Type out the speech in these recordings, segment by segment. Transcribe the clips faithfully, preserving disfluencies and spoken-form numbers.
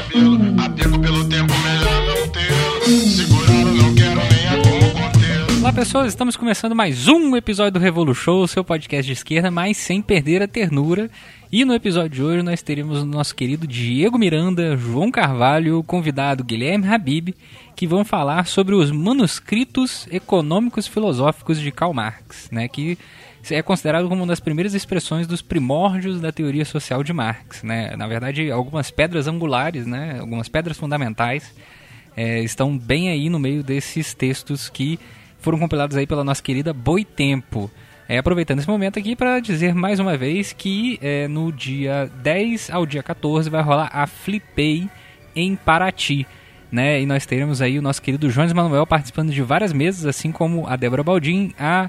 cabelo, apego pelo tempo, melhor não ter, segurando não quero nem a como conter. Olá pessoas, estamos começando mais um episódio do Revolushow, seu podcast de esquerda, mas sem perder a ternura. E no episódio de hoje nós teremos o nosso querido Diego Miranda, João Carvalho, o convidado Guilherme Habib, que vão falar sobre os Manuscritos Econômicos e Filosóficos de Karl Marx, né, que é considerado como uma das primeiras expressões dos primórdios da teoria social de Marx, né? Na verdade, algumas pedras angulares, né? Algumas pedras fundamentais é, estão bem aí no meio desses textos que foram compilados aí pela nossa querida Boitempo. É, aproveitando esse momento aqui para dizer mais uma vez que é, no dia dez ao dia quatorze vai rolar a Flipei em Paraty, né? E nós teremos aí o nosso querido Jones Manuel participando de várias mesas, assim como a Débora Baldin, a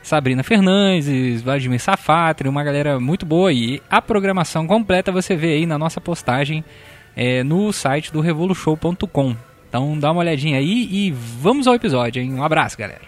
Sabrina Fernandes, Vladimir Safatle, uma galera muito boa. E a programação completa você vê aí na nossa postagem é, no site do revolushow ponto com. Então dá uma olhadinha aí e vamos ao episódio, hein? Um abraço, galera.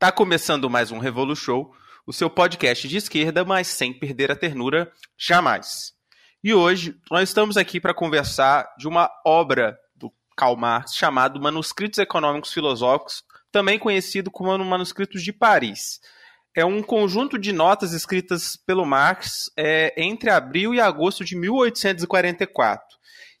Tá começando mais um Revolushow, o seu podcast de esquerda, mas sem perder a ternura jamais. E hoje nós estamos aqui para conversar de uma obra do Karl Marx chamada Manuscritos Econômicos e Filosóficos, também conhecido como Manuscritos de Paris. É um conjunto de notas escritas pelo Marx é, entre abril e agosto de mil oitocentos e quarenta e quatro.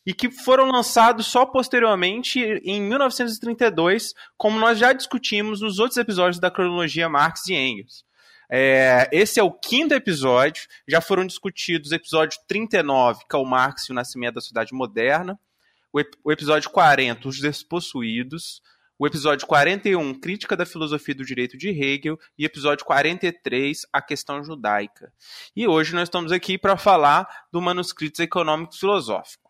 E que foram lançados só posteriormente, em mil novecentos e trinta e dois, como nós já discutimos nos outros episódios da cronologia Marx e Engels. É, esse é o quinto episódio, já foram discutidos o episódio trinta e nove, Karl Marx e o Nascimento da Sociedade Moderna, o, ep- o episódio quarenta, Os Despossuídos, o episódio quarenta e um, Crítica da Filosofia do Direito de Hegel, e episódio quarenta e três, A Questão Judaica. E hoje nós estamos aqui para falar do Manuscritos Econômicos e Filosóficos.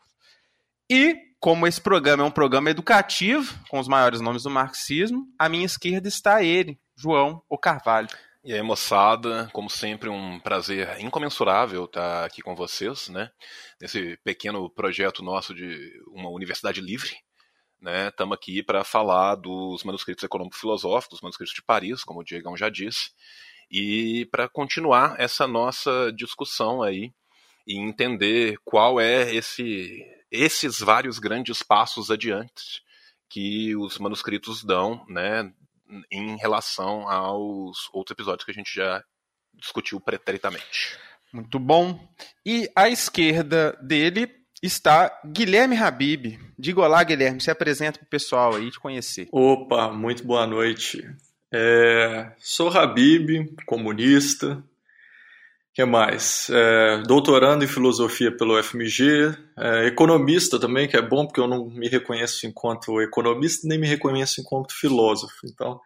E, como esse programa é um programa educativo, com os maiores nomes do marxismo, à minha esquerda está ele, João Carvalho. E aí, moçada, como sempre, um prazer incomensurável estar aqui com vocês, né? Nesse pequeno projeto nosso de uma universidade livre, né? Estamos aqui para falar dos manuscritos econômico-filosóficos, dos manuscritos de Paris, como o Diegão já disse, e para continuar essa nossa discussão aí e entender qual é esse... esses vários grandes passos adiante que os manuscritos dão, né, em relação aos outros episódios que a gente já discutiu preternamente. Muito bom. E à esquerda dele está Guilherme Habib. Diga olá, Guilherme, se apresenta para o pessoal aí te conhecer. Opa, muito boa noite. É, sou Habib, comunista. O que mais? É, doutorando em filosofia pelo U F M G, é, economista também, que é bom porque eu não me reconheço enquanto economista, nem me reconheço enquanto filósofo. Então,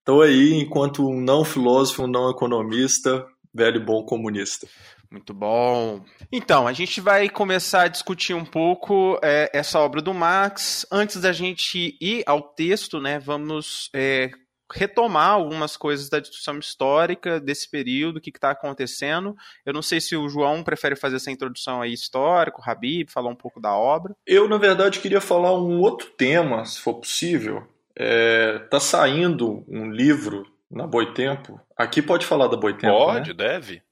estou aí enquanto um não filósofo, um não economista, velho e bom comunista. Muito bom. Então, a gente vai começar a discutir um pouco é, essa obra do Marx. Antes da gente ir ao texto, né, vamos... É, retomar algumas coisas da discussão histórica desse período, o que está acontecendo. Eu não sei se o João prefere fazer essa introdução aí histórica, o Habib, falar um pouco da obra. Eu, na verdade, queria falar um outro tema, se for possível. Está é, saindo um livro na Boitempo. Aqui pode falar da Boitempo, Pode, né? deve.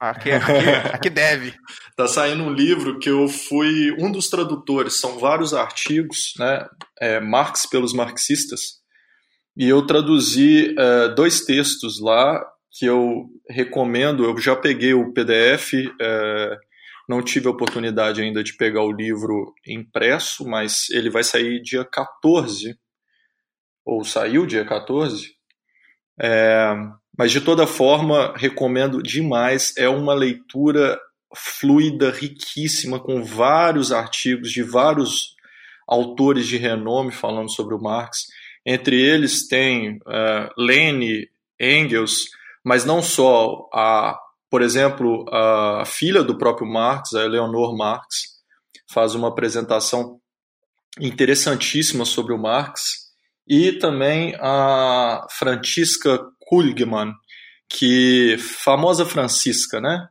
Aqui, aqui, aqui deve. Está saindo um livro que eu fui um dos tradutores, são vários artigos, né? É, Marx pelos Marxistas. E eu traduzi uh, dois textos lá que eu recomendo. Eu já peguei o P D F, uh, não tive a oportunidade ainda de pegar o livro impresso, mas ele vai sair dia quatorze, ou saiu dia quatorze. É, mas de toda forma, recomendo demais. É uma leitura fluida, riquíssima, com vários artigos de vários autores de renome falando sobre o Marx. Entre eles tem uh, Lene, Engels, mas não só, a, por exemplo, a filha do próprio Marx, a Eleanor Marx, faz uma apresentação interessantíssima sobre o Marx, e também a Francisca Kuhlmann, que famosa Francisca, né?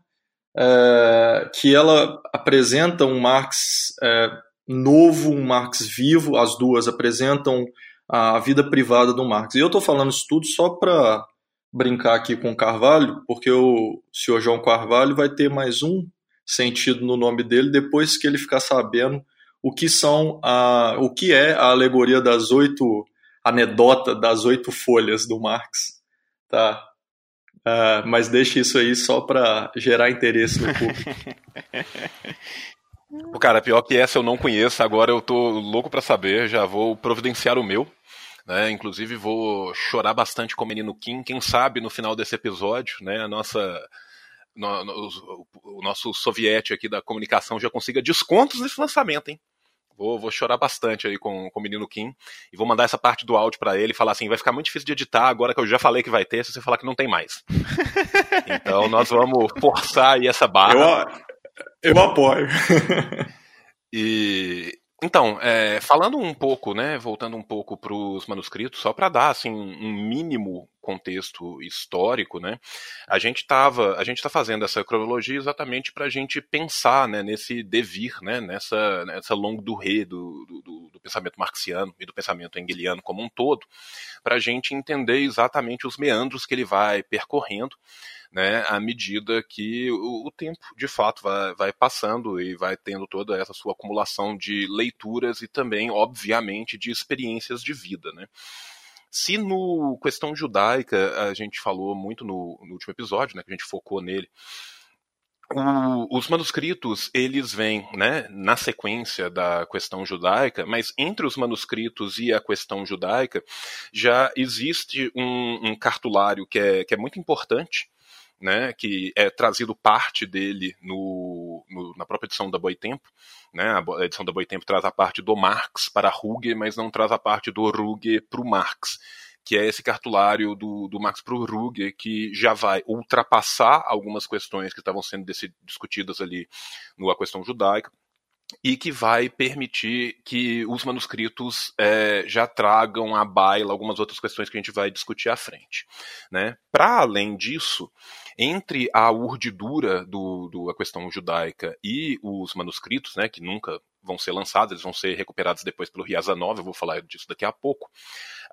é, que ela apresenta um Marx é, novo, um Marx vivo, as duas apresentam a vida privada do Marx. E eu estou falando isso tudo só para brincar aqui com o Carvalho, porque o senhor João Carvalho vai ter mais um sentido no nome dele depois que ele ficar sabendo o que, são a, o que é a alegoria das oito, a anedota das oito folhas do Marx. Tá? Uh, mas deixa isso aí só para gerar interesse no público. O cara, pior que essa eu não conheço, agora eu tô louco pra saber, já vou providenciar o meu, né? Inclusive vou chorar bastante com o menino Kim, quem sabe no final desse episódio, né, a nossa, no, no, o nosso soviete aqui da comunicação já consiga descontos nesse lançamento, hein? Vou, vou chorar bastante aí com, com o menino Kim e vou mandar essa parte do áudio pra ele e falar assim, vai ficar muito difícil de editar agora que eu já falei que vai ter, se você falar que não tem mais. Então nós vamos forçar aí essa barra. Eu... Eu apoio. E, então, é, falando um pouco, né, voltando um pouco para os manuscritos, só para dar assim, um mínimo contexto histórico, né, a gente estava, a gente está fazendo essa cronologia exatamente para a gente pensar, né, nesse devir, né, nessa, nessa longa durée do, do, do pensamento marxiano e do pensamento hegeliano como um todo, para a gente entender exatamente os meandros que ele vai percorrendo, né, à medida que o, o tempo, de fato, vai, vai passando e vai tendo toda essa sua acumulação de leituras e também, obviamente, de experiências de vida, né. Se no Questão Judaica, a gente falou muito no, no último episódio, né, que a gente focou nele, o, os manuscritos, eles vêm, né, na sequência da Questão Judaica, mas entre os manuscritos e a Questão Judaica já existe um, um cartulário que é, que é muito importante, né, que é trazido parte dele no, no, na própria edição da Boitempo, né, a edição da Boitempo traz a parte do Marx para Ruge, mas não traz a parte do Ruge para o Marx, que é esse cartulário do, do Marx para o Ruge, que já vai ultrapassar algumas questões que estavam sendo discutidas ali no A Questão Judaica, e que vai permitir que os manuscritos é, já tragam à baila algumas outras questões que a gente vai discutir à frente, né? Para além disso, entre a urdidura do, do A Questão Judaica e os manuscritos, né, que nunca vão ser lançados, eles vão ser recuperados depois pelo Ryazanov, eu vou falar disso daqui a pouco,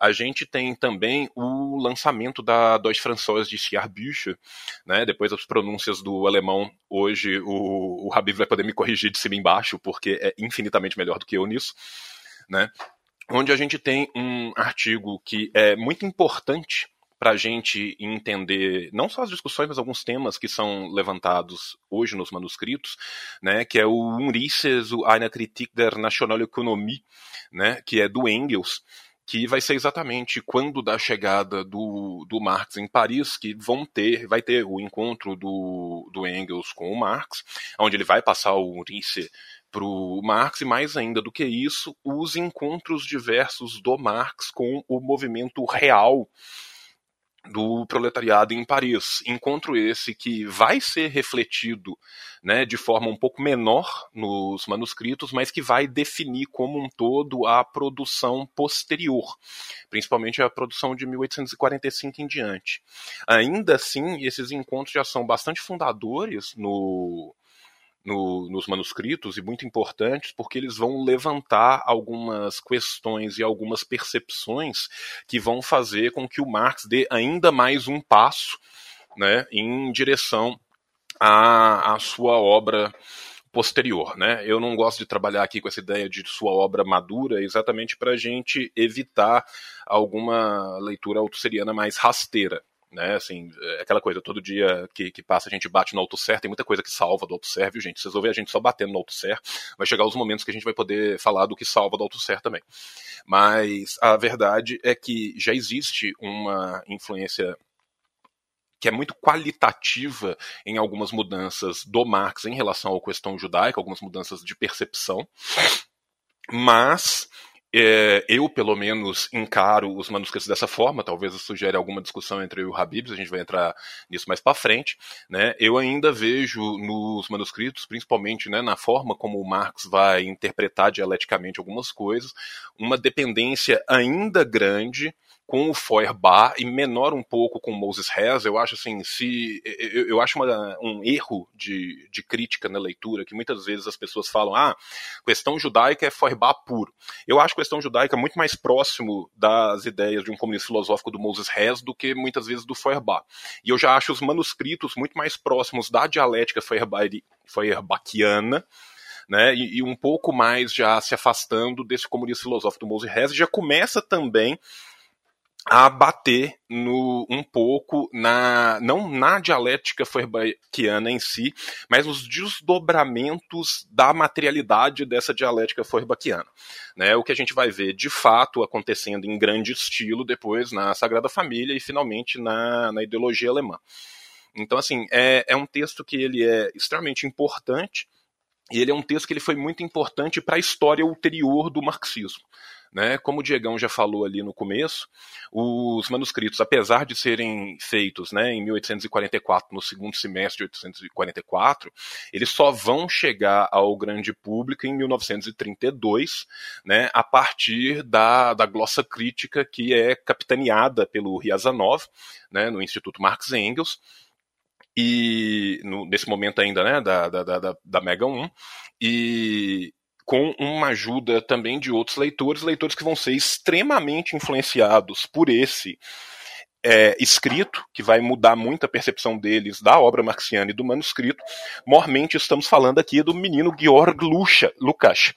a gente tem também o lançamento da Dois François de Schiarbücher, né, depois as pronúncias do alemão, hoje o, o Habib vai poder me corrigir de cima embaixo, porque é infinitamente melhor do que eu nisso, né, onde a gente tem um artigo que é muito importante para a gente entender não só as discussões, mas alguns temas que são levantados hoje nos manuscritos, né, que é o Umrisse eine Kritik der Nationalökonomie, né, que é do Engels, que vai ser exatamente quando da chegada do, do Marx em Paris que vão ter, vai ter o encontro do, do Engels com o Marx, onde ele vai passar o Umrisse para o Marx, e mais ainda do que isso, os encontros diversos do Marx com o movimento real do proletariado em Paris. Encontro esse que vai ser refletido, né, de forma um pouco menor nos manuscritos, mas que vai definir como um todo a produção posterior, principalmente a produção de mil oitocentos e quarenta e cinco em diante. Ainda assim, esses encontros já são bastante fundadores no... No, nos manuscritos e muito importantes porque eles vão levantar algumas questões e algumas percepções que vão fazer com que o Marx dê ainda mais um passo, né, em direção à, à sua obra posterior, né? Eu não gosto de trabalhar aqui com essa ideia de sua obra madura exatamente para a gente evitar alguma leitura autosseriana mais rasteira, né, assim, aquela coisa, todo dia que, que passa a gente bate no autosser, tem muita coisa que salva do autosser, viu, gente? Vocês ouvem a gente só batendo no autosser, vai chegar os momentos que a gente vai poder falar do que salva do autosser também. Mas a verdade é que já existe uma influência que é muito qualitativa em algumas mudanças do Marx em relação à Questão Judaica, algumas mudanças de percepção, mas... É, eu, pelo menos, encaro os manuscritos dessa forma, talvez eu sugere alguma discussão entre eu e o Habib, a gente vai entrar nisso mais para frente, né? Eu ainda vejo nos manuscritos, principalmente, né, na forma como o Marx vai interpretar dialeticamente algumas coisas, uma dependência ainda grande com o Feuerbach e menor um pouco com o Moses Hess. Eu acho assim, se eu, eu acho uma, um erro de, de crítica na leitura, que muitas vezes as pessoas falam, ah, questão judaica é Feuerbach puro. Eu acho questão judaica muito mais próximo das ideias de um comunista filosófico do Moses Hess do que muitas vezes do Feuerbach. E eu já acho os manuscritos muito mais próximos da dialética Feuerbachiana, né, e, e um pouco mais já se afastando desse comunista filosófico do Moses Hess, já começa também a bater no, um pouco na, não na dialética Feuerbachiana em si, mas nos desdobramentos da materialidade dessa dialética Feuerbachiana, né, o que a gente vai ver de fato acontecendo em grande estilo depois na Sagrada Família e finalmente na, na Ideologia Alemã. Então, assim, é, é um texto que ele é extremamente importante, e ele é um texto que ele foi muito importante para a história ulterior do marxismo, né? Como o Diegão já falou ali no começo, os manuscritos, apesar de serem feitos, né, em mil oitocentos e quarenta e quatro, no segundo semestre de mil oitocentos e quarenta e quatro, eles só vão chegar ao grande público em mil novecentos e trinta e dois, né, a partir da, da glossa crítica que é capitaneada pelo Ryazanov, né, no Instituto Marx e Engels, e no, nesse momento ainda, né, da, da, da, da Mega um, e com uma ajuda também de outros leitores, leitores que vão ser extremamente influenciados por esse é, escrito, que vai mudar muito a percepção deles da obra marxiana e do manuscrito. Mormente estamos falando aqui do menino Georg Lukács,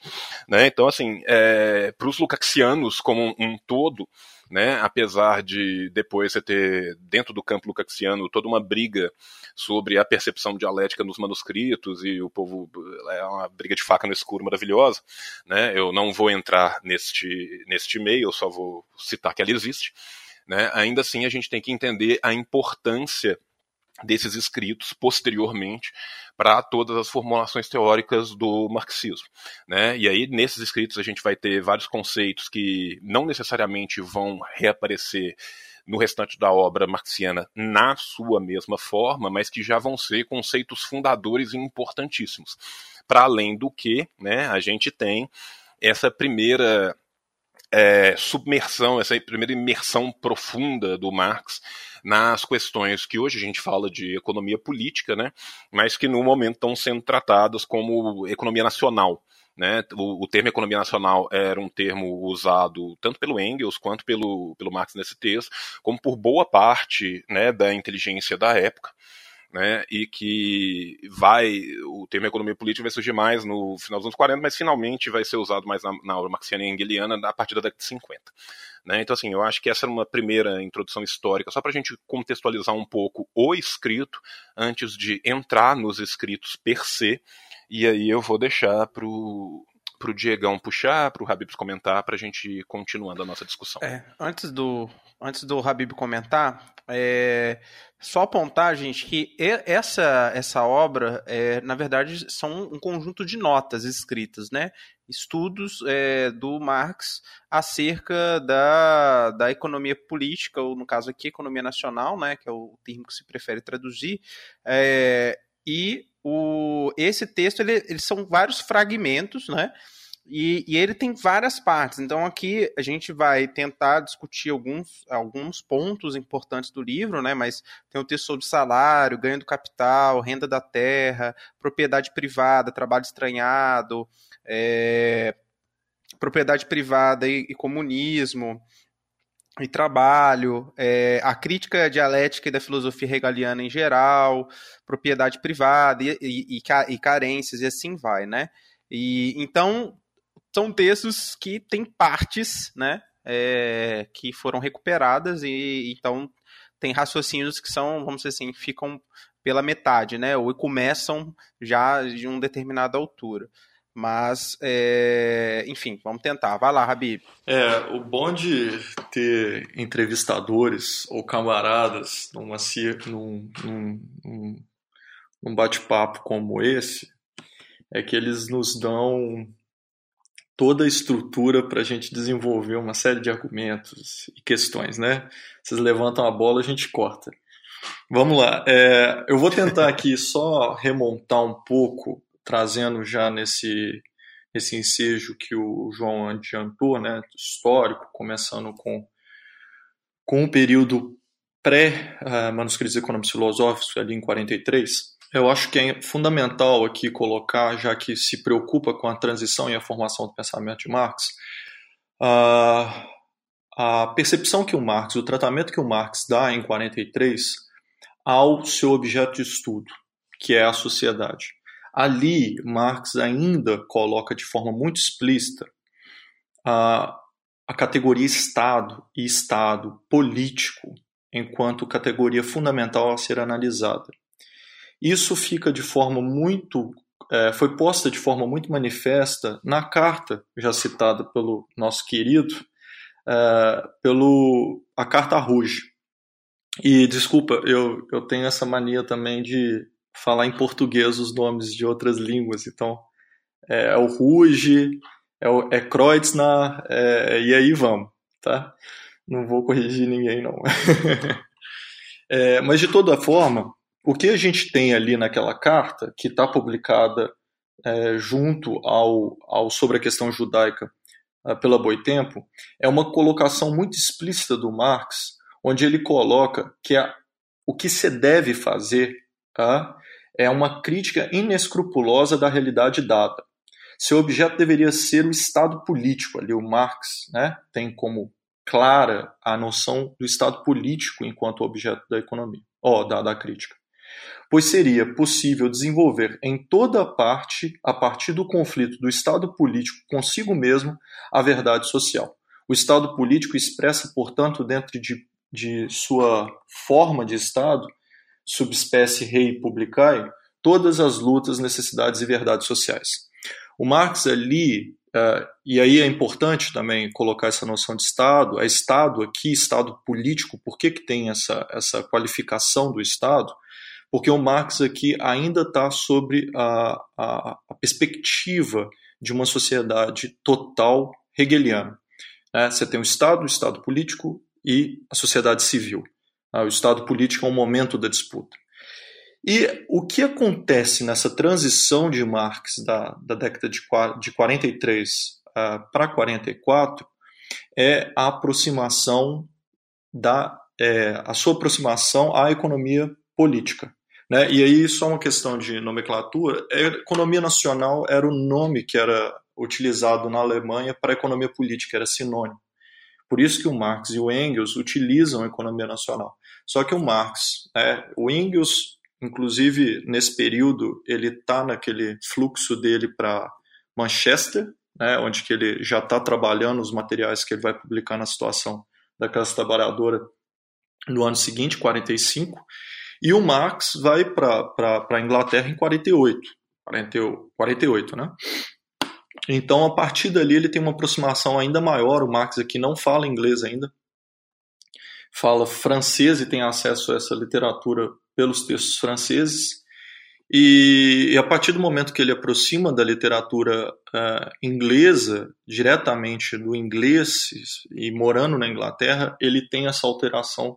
né? Então, assim, é, para os lukácsianos como um todo, né, apesar de depois você ter, dentro do campo lukácsiano, toda uma briga sobre a percepção dialética nos manuscritos, e o povo, é uma briga de faca no escuro maravilhosa, né, eu não vou entrar neste, neste meio, eu só vou citar que ela existe, né, ainda assim a gente tem que entender a importância desses escritos posteriormente para todas as formulações teóricas do marxismo, né? E aí, nesses escritos, a gente vai ter vários conceitos que não necessariamente vão reaparecer no restante da obra marxiana na sua mesma forma, mas que já vão ser conceitos fundadores e importantíssimos. Para além do que, né, a gente tem essa primeira é, submersão, essa primeira imersão profunda do Marx nas questões que hoje a gente fala de economia política, né, mas que no momento estão sendo tratadas como economia nacional, né? O, o termo economia nacional era um termo usado tanto pelo Engels quanto pelo, pelo Marx nesse texto, como por boa parte, né, da inteligência da época, né, e que vai, o termo economia política vai surgir mais no final dos anos quarenta, mas finalmente vai ser usado mais na, na obra marxiana e engeliana a partir da década de cinquenta. Né? Então, assim, eu acho que essa era uma primeira introdução histórica, só para a gente contextualizar um pouco o escrito, antes de entrar nos escritos per se, e aí eu vou deixar para o Diegão puxar, para o Habib comentar, para a gente ir continuando a nossa discussão. É, antes do... Antes do Habib comentar, é... só apontar, gente, que essa, essa obra, é, na verdade, são um conjunto de notas escritas, né? Estudos é, do Marx acerca da, da economia política, ou no caso aqui, economia nacional, né? Que é o termo que se prefere traduzir, é, e o, esse texto, ele, eles são vários fragmentos, né? E, e ele tem várias partes, então aqui a gente vai tentar discutir alguns, alguns pontos importantes do livro, né? Mas tem o texto sobre salário, ganho do capital, renda da terra, propriedade privada, trabalho estranhado, é, propriedade privada e, e comunismo, e trabalho, é, a crítica dialética e da filosofia hegeliana em geral, propriedade privada e, e, e, e carências, e assim vai, né? E, então... São textos que têm partes, né, é, que foram recuperadas e então tem raciocínios que são, vamos dizer assim, ficam pela metade, né, ou começam já de uma determinada altura. Mas, é, enfim, vamos tentar. Vai lá, Habib. É, o bom de ter entrevistadores ou camaradas numa, num, num, num bate-papo como esse é que eles nos dão toda a estrutura para a gente desenvolver uma série de argumentos e questões, né? Vocês levantam a bola, a gente corta. Vamos lá. É, eu vou tentar aqui só remontar um pouco, trazendo já nesse, nesse ensejo que o João adiantou, né? Histórico, começando com com o período pré-Manuscritos Econômicos e Filosóficos, ali em quarenta e três, eu acho que é fundamental aqui colocar, já que se preocupa com a transição e a formação do pensamento de Marx, a, a percepção que o Marx, o tratamento que o Marx dá em quarenta e três ao seu objeto de estudo, que é a sociedade. Ali, Marx ainda coloca de forma muito explícita a, a categoria Estado e Estado político enquanto categoria fundamental a ser analisada. Isso fica de forma muito, é, foi posta de forma muito manifesta na carta já citada pelo nosso querido, é, pelo a carta a Ruge. E desculpa, eu, eu tenho essa mania também de falar em português os nomes de outras línguas. Então é, é o Ruge, é, o, é Kreutzner, é, e aí vamos, tá? Não vou corrigir ninguém não. é, mas de toda forma, o que a gente tem ali naquela carta, que está publicada é, junto ao, ao Sobre a Questão Judaica é, pela Boitempo, é uma colocação muito explícita do Marx, onde ele coloca que a, o que se deve fazer tá, é uma crítica inescrupulosa da realidade dada. Seu objeto deveria ser o Estado político. Ali o Marx, né, tem como clara a noção do Estado político enquanto objeto da economia, ó, da, da crítica. Pois seria possível desenvolver em toda parte, a partir do conflito do Estado político consigo mesmo, a verdade social. O Estado político expressa, portanto, dentro de, de sua forma de Estado, subespécie rei publicae, todas as lutas, necessidades e verdades sociais. O Marx ali, uh, e aí é importante também colocar essa noção de Estado, é Estado aqui, Estado político, por que, que tem essa, essa qualificação do Estado? Porque o Marx aqui ainda está sobre a, a, a perspectiva de uma sociedade total hegeliana. É, você tem o Estado, o Estado político e a sociedade civil. É, o Estado político é o momento da disputa. E o que acontece nessa transição de Marx da, da década de, de quarenta e três uh, para quarenta e quatro é a aproximação da, é, a sua aproximação à economia política. Né? E aí, só uma questão de nomenclatura, a economia nacional era o nome que era utilizado na Alemanha para a economia política, era sinônimo. Por isso que o Marx e o Engels utilizam a economia nacional. Só que o Marx, né, o Engels, inclusive, nesse período, ele está naquele fluxo dele para Manchester, né, onde que ele já está trabalhando os materiais que ele vai publicar na situação da classe trabalhadora no ano seguinte, quarenta e cinco, e o Marx vai para a Inglaterra em quarenta e oito, quarenta e oito, né? Então, a partir dali, ele tem uma aproximação ainda maior. O Marx aqui não fala inglês ainda, fala francês e tem acesso a essa literatura pelos textos franceses. E, e a partir do momento que ele aproxima da literatura uh, inglesa, diretamente do inglês, e morando na Inglaterra, ele tem essa alteração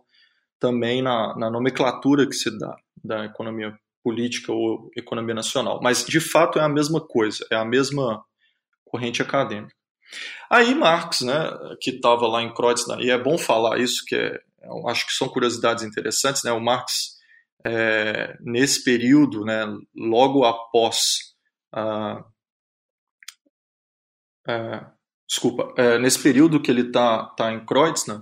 também na, na nomenclatura que se dá da economia política ou economia nacional. Mas, de fato, é a mesma coisa, é a mesma corrente acadêmica. Aí Marx, né, que estava lá em Kreutzner, e é bom falar isso, que é, eu acho que são curiosidades interessantes, né, o Marx, é, nesse período, né, logo após... Ah, é, Desculpa, é, nesse período que ele está tá em Kreutzner,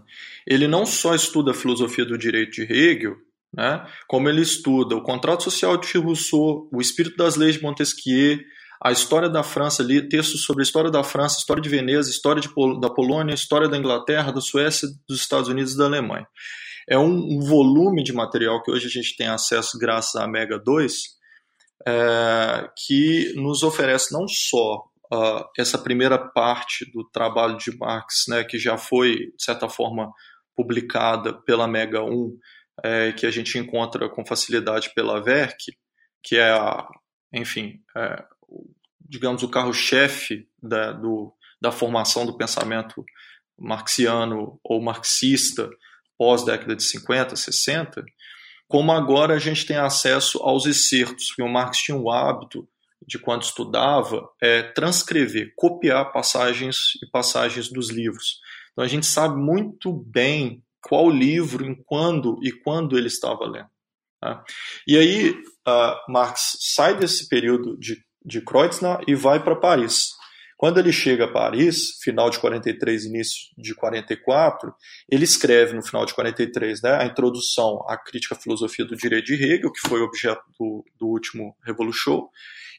ele não só estuda a filosofia do direito de Hegel, né, como ele estuda o contrato social de Rousseau, o espírito das leis de Montesquieu, a história da França ali, textos sobre a história da França, história de Veneza, história de, da Polônia, história da Inglaterra, da Suécia, dos Estados Unidos e da Alemanha. É um, um volume de material que hoje a gente tem acesso graças à Mega dois, é, que nos oferece não só Uh, essa primeira parte do trabalho de Marx, né, que já foi, de certa forma, publicada pela Mega um, é, que a gente encontra com facilidade pela Werk, que é, a, enfim, é, digamos, o carro-chefe da, do, da formação do pensamento marxiano ou marxista pós-década de cinquenta, sessenta, como agora a gente tem acesso aos excertos, que o Marx tinha o hábito de quando estudava, é transcrever, copiar passagens e passagens dos livros. Então a gente sabe muito bem qual livro, em quando e quando ele estava lendo. Tá? E aí uh, Marx sai desse período de, de Kreuznach e vai para Paris. Quando ele chega a Paris, final de quarenta e três, início de quarenta e quatro, ele escreve no final de quarenta e três, né, a introdução à Crítica da Filosofia do Direito de Hegel, que foi objeto do, do último Revolushow,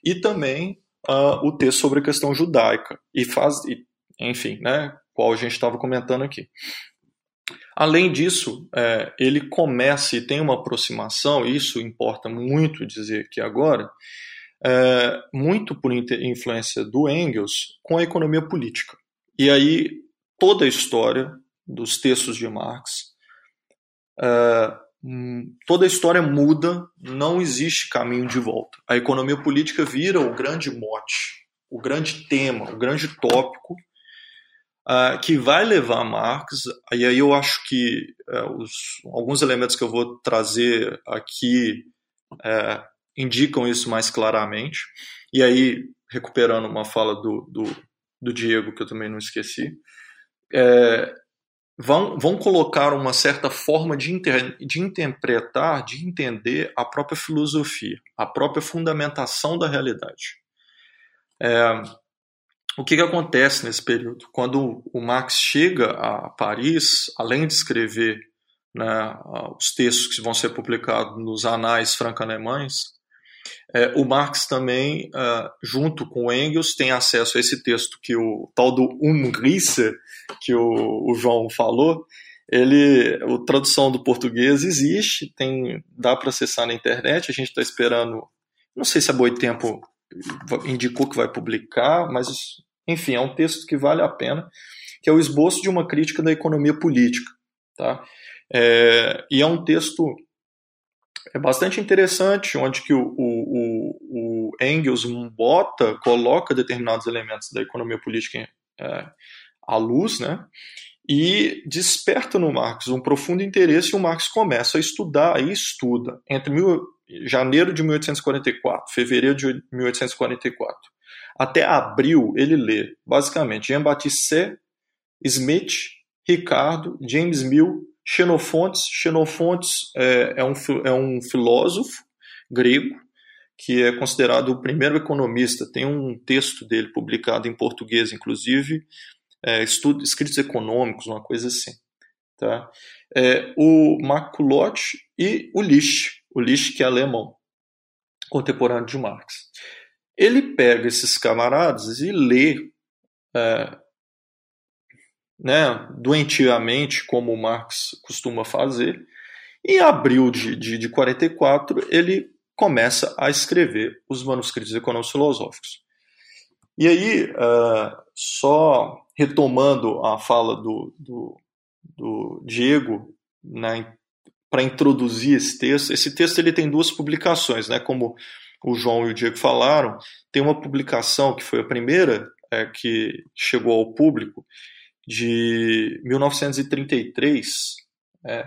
e também uh, o texto sobre a questão judaica, e faz, e, enfim, né, qual a gente estava comentando aqui. Além disso, é, ele começa e tem uma aproximação, isso importa muito dizer aqui agora, É, muito por influência do Engels, com a economia política. E aí toda a história dos textos de Marx, é, toda a história muda, não existe caminho de volta. A economia política vira o grande mote, o grande tema, o grande tópico é, que vai levar Marx, e aí eu acho que é, os, alguns elementos que eu vou trazer aqui é, indicam isso mais claramente. E aí, recuperando uma fala do, do, do Diego, que eu também não esqueci, é, vão, vão colocar uma certa forma de, inter, de interpretar, de entender a própria filosofia, a própria fundamentação da realidade. É, o que, que acontece nesse período? Quando o Marx chega a Paris, além de escrever, né, os textos que vão ser publicados nos anais franco-alemães, É, o Marx também, uh, junto com o Engels, tem acesso a esse texto que o tal do Umrisse, que o, o João falou, ele, a tradução do português existe, tem, dá para acessar na internet, a gente está esperando, não sei se a Boitempo indicou que vai publicar, mas enfim, é um texto que vale a pena, que é o esboço de uma crítica da economia política. Tá? É, e é um texto... É bastante interessante, onde que o, o, o Engels bota, coloca determinados elementos da economia política é, à luz, né? E desperta no Marx um profundo interesse, e o Marx começa a estudar, e estuda, entre mil, janeiro de mil oitocentos e quarenta e quatro, fevereiro de mil oitocentos e quarenta e quatro, até abril ele lê, basicamente, Jean-Baptiste, Smith, Ricardo, James Mill, Xenofontes. Xenofontes é, é, um, é um filósofo grego que é considerado o primeiro economista. Tem um texto dele publicado em português, inclusive, é, estudo, Escritos Econômicos, uma coisa assim. Tá? É, o Maculot e o Licht, o Licht que é alemão, contemporâneo de Marx. Ele pega esses camaradas e lê... É, Né, doentiamente, como Marx costuma fazer, em abril de, de, de quarenta e quatro ele começa a escrever os Manuscritos Econômicos e Filosóficos. E aí, uh, só retomando a fala do, do, do Diego, né, para introduzir esse texto, esse texto ele tem duas publicações, né, como o João e o Diego falaram, tem uma publicação que foi a primeira é, que chegou ao público, de mil novecentos e trinta e três, é.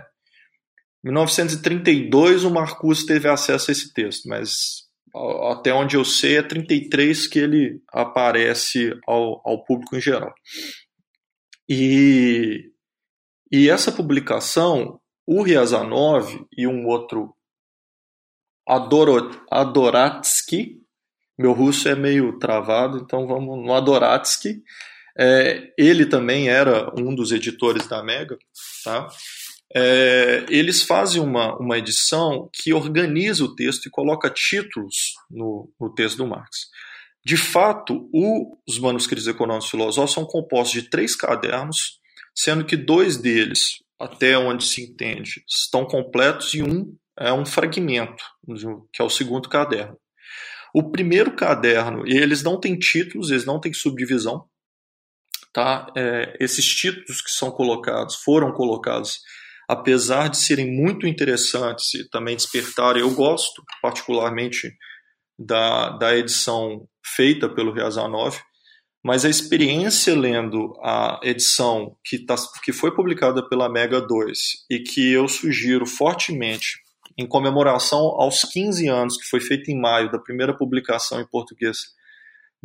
mil novecentos e trinta e dois o Marcuse teve acesso a esse texto, mas até onde eu sei é trinta e três que ele aparece ao, ao público em geral. E, e essa publicação, o Ryazanov e um outro, Adoro, Adoratsky, meu russo é meio travado, então vamos no Adoratsky. É, ele também era um dos editores da Mega, tá? É, eles fazem uma, uma edição que organiza o texto e coloca títulos no, no texto do Marx. De fato, o, os Manuscritos Econômicos e Filosóficos são compostos de três cadernos, sendo que dois deles, até onde se entende, estão completos e um é um fragmento, que é o segundo caderno. O primeiro caderno, e eles não têm títulos, eles não têm subdivisão. Tá? É, esses títulos que são colocados, foram colocados, apesar de serem muito interessantes e também despertarem, eu gosto particularmente da, da edição feita pelo Ryazanov, mas a experiência lendo a edição que, tá, que foi publicada pela Mega dois e que eu sugiro fortemente em comemoração aos quinze anos, que foi feita em maio, da primeira publicação em português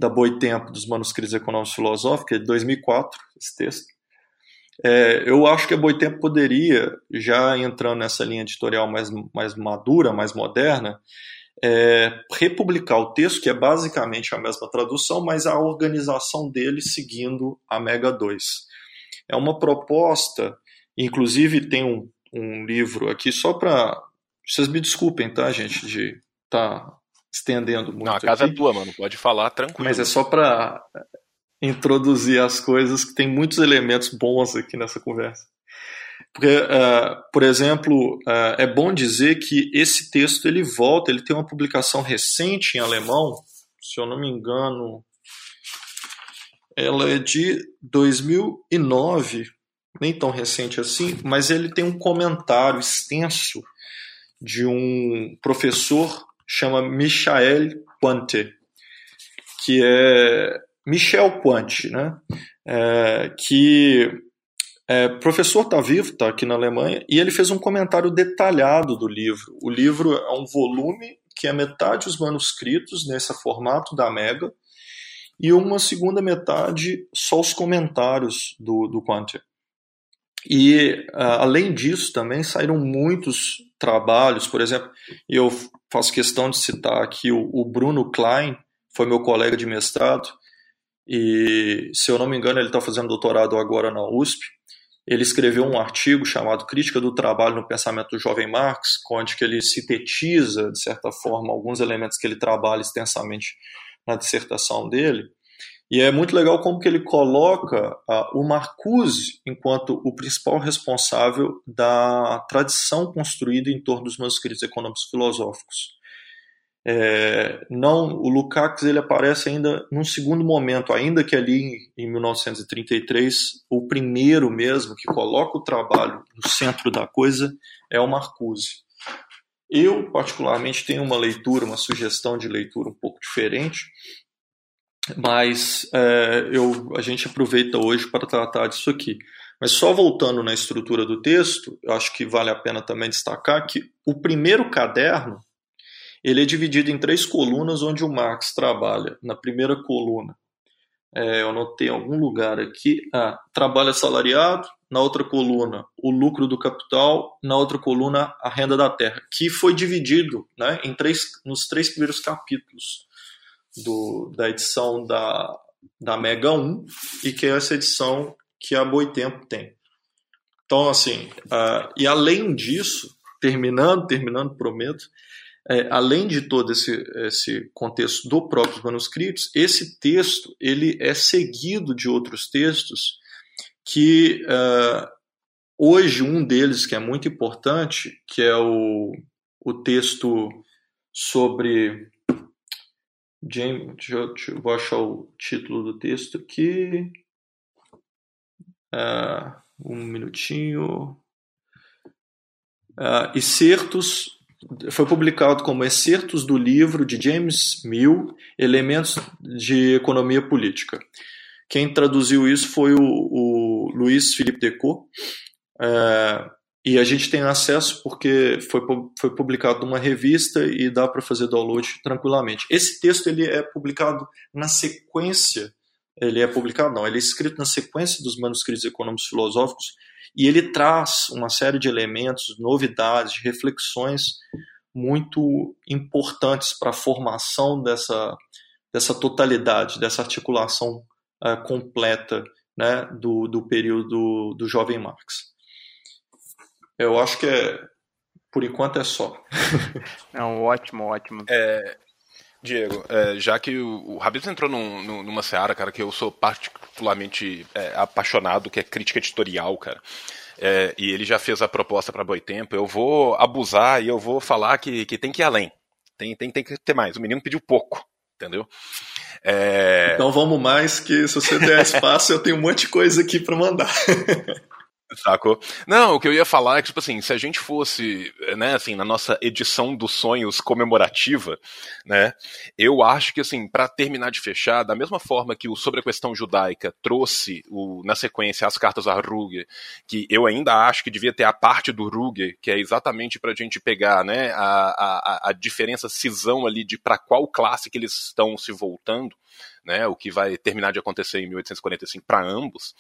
da Boitempo, dos Manuscritos Econômicos e Filosóficos, é de dois mil e quatro, esse texto. É, eu acho que a Boitempo poderia, já entrando nessa linha editorial mais, mais madura, mais moderna, é, republicar o texto, que é basicamente a mesma tradução, mas a organização dele seguindo a Mega dois. É uma proposta, inclusive tem um, um livro aqui, só para... Vocês me desculpem, tá, gente, de estar tá estendendo muito. Não, a casa aqui é tua, mano, pode falar tranquilo. Mas é só para introduzir as coisas, que tem muitos elementos bons aqui nessa conversa. Porque, uh, por exemplo, uh, é bom dizer que esse texto ele volta, ele tem uma publicação recente em alemão, se eu não me engano, ela é de dois mil e nove, nem tão recente assim, mas ele tem um comentário extenso de um professor chama Michael Quante, que é Michel Quante, né? É, que é, professor está vivo, está aqui na Alemanha, e ele fez um comentário detalhado do livro. O livro é um volume que é metade os manuscritos, nesse formato da Mega, e uma segunda metade só os comentários do, do Quante. E, além disso, também saíram muitos trabalhos. Por exemplo, eu faço questão de citar aqui o, o Bruno Klein, foi meu colega de mestrado, e, se eu não me engano, ele está fazendo doutorado agora na U S P. Ele escreveu um artigo chamado Crítica do Trabalho no Pensamento do Jovem Marx, onde que ele sintetiza, de certa forma, alguns elementos que ele trabalha extensamente na dissertação dele. E é muito legal como que ele coloca uh, o Marcuse enquanto o principal responsável da tradição construída em torno dos manuscritos econômicos e filosóficos. É, não, o Lukács ele aparece ainda num segundo momento, ainda que ali em mil novecentos e trinta e três, o primeiro mesmo que coloca o trabalho no centro da coisa é o Marcuse. Eu, particularmente, tenho uma leitura, uma sugestão de leitura um pouco diferente, mas é, eu, a gente aproveita hoje para tratar disso aqui. Mas só voltando na estrutura do texto, eu acho que vale a pena também destacar que o primeiro caderno, ele é dividido em três colunas, onde o Marx trabalha. Na primeira coluna, é, eu anotei em algum lugar aqui, ah, trabalho assalariado, na outra coluna, o lucro do capital, na outra coluna, a renda da terra, que foi dividido, né, em três, nos três primeiros capítulos do, da edição da, da Mega um, e que é essa edição que a Boitempo tem. Então, assim, ah, e além disso, terminando, terminando, prometo, É, além de todo esse, esse contexto do próprio manuscritos, esse texto ele é seguido de outros textos que uh, hoje um deles que é muito importante, que é o, o texto sobre James, deixa eu, deixa eu, vou achar o título do texto aqui, uh, um minutinho, uh, excertos. Foi publicado como excertos do livro de James Mill, Elementos de Economia Política. Quem traduziu isso foi o, o Luiz Felipe Decaux, é, e a gente tem acesso porque foi, foi publicado numa revista e dá para fazer download tranquilamente. Esse texto ele é publicado na sequência, ele é publicado não, ele é escrito na sequência dos manuscritos econômicos e filosóficos, e ele traz uma série de elementos, novidades, de reflexões muito importantes para a formação dessa, dessa totalidade, dessa articulação uh, completa, né, do, do período do, do jovem Marx. Eu acho que, é, por enquanto, é só. Não, ótimo, ótimo. É, Diego, é, já que o, o Habib entrou num, num, numa seara, cara, que eu sou particularmente é, apaixonado, que é crítica editorial, cara, é, e ele já fez a proposta para Boitempo, eu vou abusar e eu vou falar que, que tem que ir além, tem, tem, tem que ter mais, o menino pediu pouco, entendeu? É... Então vamos mais, que se você der espaço eu tenho um monte de coisa aqui para mandar. Sacou? Não, o que eu ia falar é que, tipo assim, se a gente fosse, né, assim, na nossa edição dos sonhos comemorativa, né, eu acho que, assim, pra terminar de fechar, da mesma forma que o Sobre a Questão Judaica trouxe, o, na sequência, as cartas a Ruge, que eu ainda acho que devia ter a parte do Ruge, que é exatamente pra gente pegar, né, a, a, a diferença, cisão ali de pra qual classe que eles estão se voltando, né, o que vai terminar de acontecer em mil oitocentos e quarenta e cinco para ambos,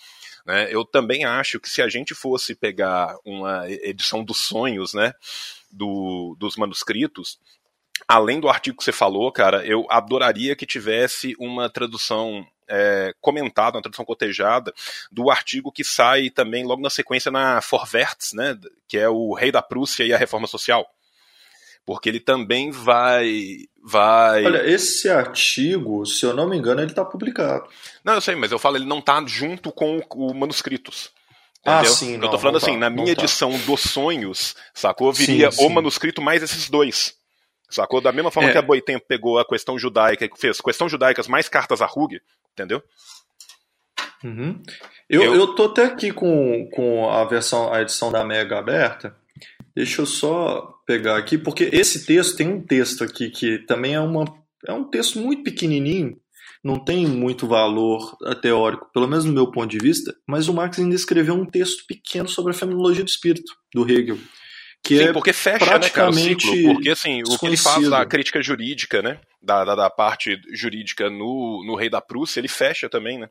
né, eu também acho que se a gente fosse pegar uma edição dos sonhos, né, do, dos manuscritos, além do artigo que você falou, cara, eu adoraria que tivesse uma tradução é, comentada, uma tradução cotejada, do artigo que sai também logo na sequência na Vorwärts, né, que é o Rei da Prússia e a Reforma Social. Porque ele também vai, vai... Olha, esse artigo, se eu não me engano, ele está publicado. Não, eu sei, mas eu falo, ele não está junto com o Manuscritos. Entendeu? Ah, sim, eu não, tô falando não assim, tá, na minha edição tá. dos sonhos, sacou? Viria sim, o sim. manuscrito mais esses dois. Sacou? Da mesma forma é. que a Boitempo pegou a questão judaica e fez questão judaicas mais cartas a Ruge, entendeu? Uhum. Eu, eu... eu tô até aqui com, com a versão, a edição da Mega aberta. Deixa eu só pegar aqui, porque esse texto, tem um texto aqui que também é, uma, é um texto muito pequenininho, não tem muito valor teórico, pelo menos no meu ponto de vista, mas o Marx ainda escreveu um texto pequeno sobre a Fenomenologia do Espírito, do Hegel. Que Sim, é porque fecha praticamente, né, cara, o ciclo, porque assim, o que ele faz da crítica jurídica, né, da, da, da parte jurídica no, no Rei da Prússia, ele fecha também, né,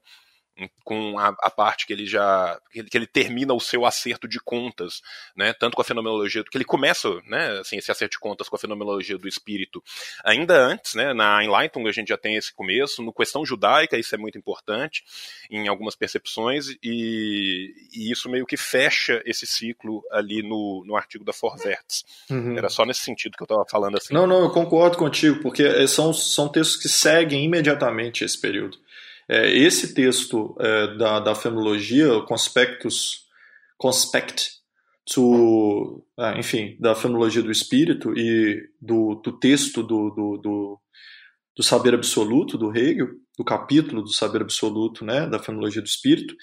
com a, a parte que ele já que ele, que ele termina o seu acerto de contas, né, tanto com a fenomenologia que ele começa, né, assim, esse acerto de contas com a fenomenologia do espírito ainda antes, né, na Einleitung a gente já tem esse começo, no Questão Judaica isso é muito importante, em algumas percepções e, e isso meio que fecha esse ciclo ali no, no artigo da Vorwärts. Uhum. Era só nesse sentido que eu estava falando assim. Não, não, eu concordo contigo, porque são, são textos que seguem imediatamente esse período. É, esse texto é, da, da fenomenologia, Conspectus, Conspect, to, ah, enfim, da fenomenologia do espírito e do, do texto do, do, do, do saber absoluto do Hegel, do capítulo do saber absoluto, né, da fenomenologia do espírito,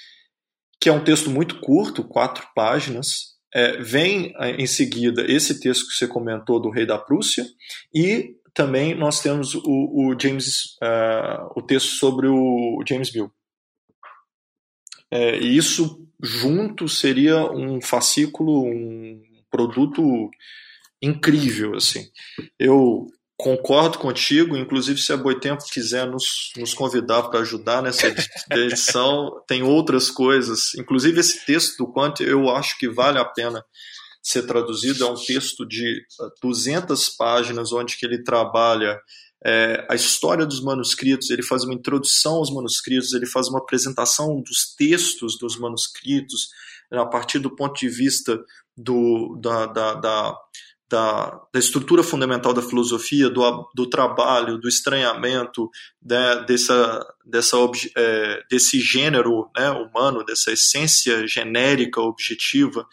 que é um texto muito curto, quatro páginas, é, vem em seguida esse texto que você comentou do Rei da Prússia e também nós temos o, o James, uh, o texto sobre o James Mill. É, e isso junto seria um fascículo, um produto incrível, assim. Eu concordo contigo, inclusive se a Boitempo quiser nos, nos convidar para ajudar nessa edição, tem outras coisas, inclusive esse texto do Quante eu acho que vale a pena ser traduzido, é um texto de duzentas páginas, onde que ele trabalha é, a história dos manuscritos, ele faz uma introdução aos manuscritos, ele faz uma apresentação dos textos dos manuscritos, a partir do ponto de vista do, da, da, da, da, da estrutura fundamental da filosofia, do, do trabalho, do estranhamento, né, dessa, dessa, é, desse gênero, né, humano, dessa essência genérica, objetiva,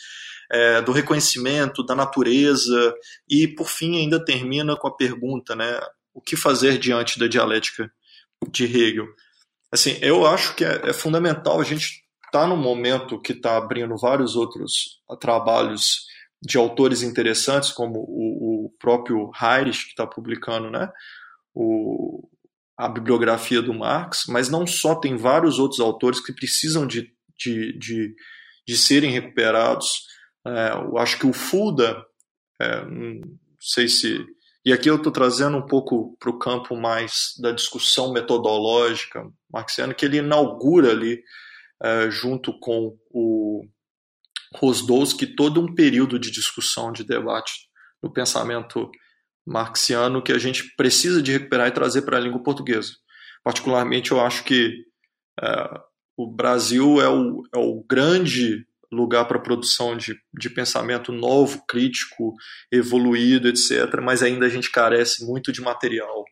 É, do reconhecimento, da natureza, e por fim ainda termina com a pergunta, né, o que fazer diante da dialética de Hegel? Assim, eu acho que é, é fundamental, a gente está num momento que está abrindo vários outros trabalhos de autores interessantes, como o, o próprio Heinrich, que está publicando, né, o, a bibliografia do Marx, mas não só, tem vários outros autores que precisam de, de, de, de serem recuperados. É, eu acho que o Fulda, é, não sei se... E aqui eu estou trazendo um pouco para o campo mais da discussão metodológica marxiana, que ele inaugura ali, é, junto com o Rosdowski, todo um período de discussão, de debate do pensamento marxiano que a gente precisa de recuperar e trazer para a língua portuguesa. Particularmente, eu acho que é, o Brasil é o, é o grande... lugar para a produção de, de pensamento novo, crítico, evoluído, etcétera, mas ainda a gente carece muito de material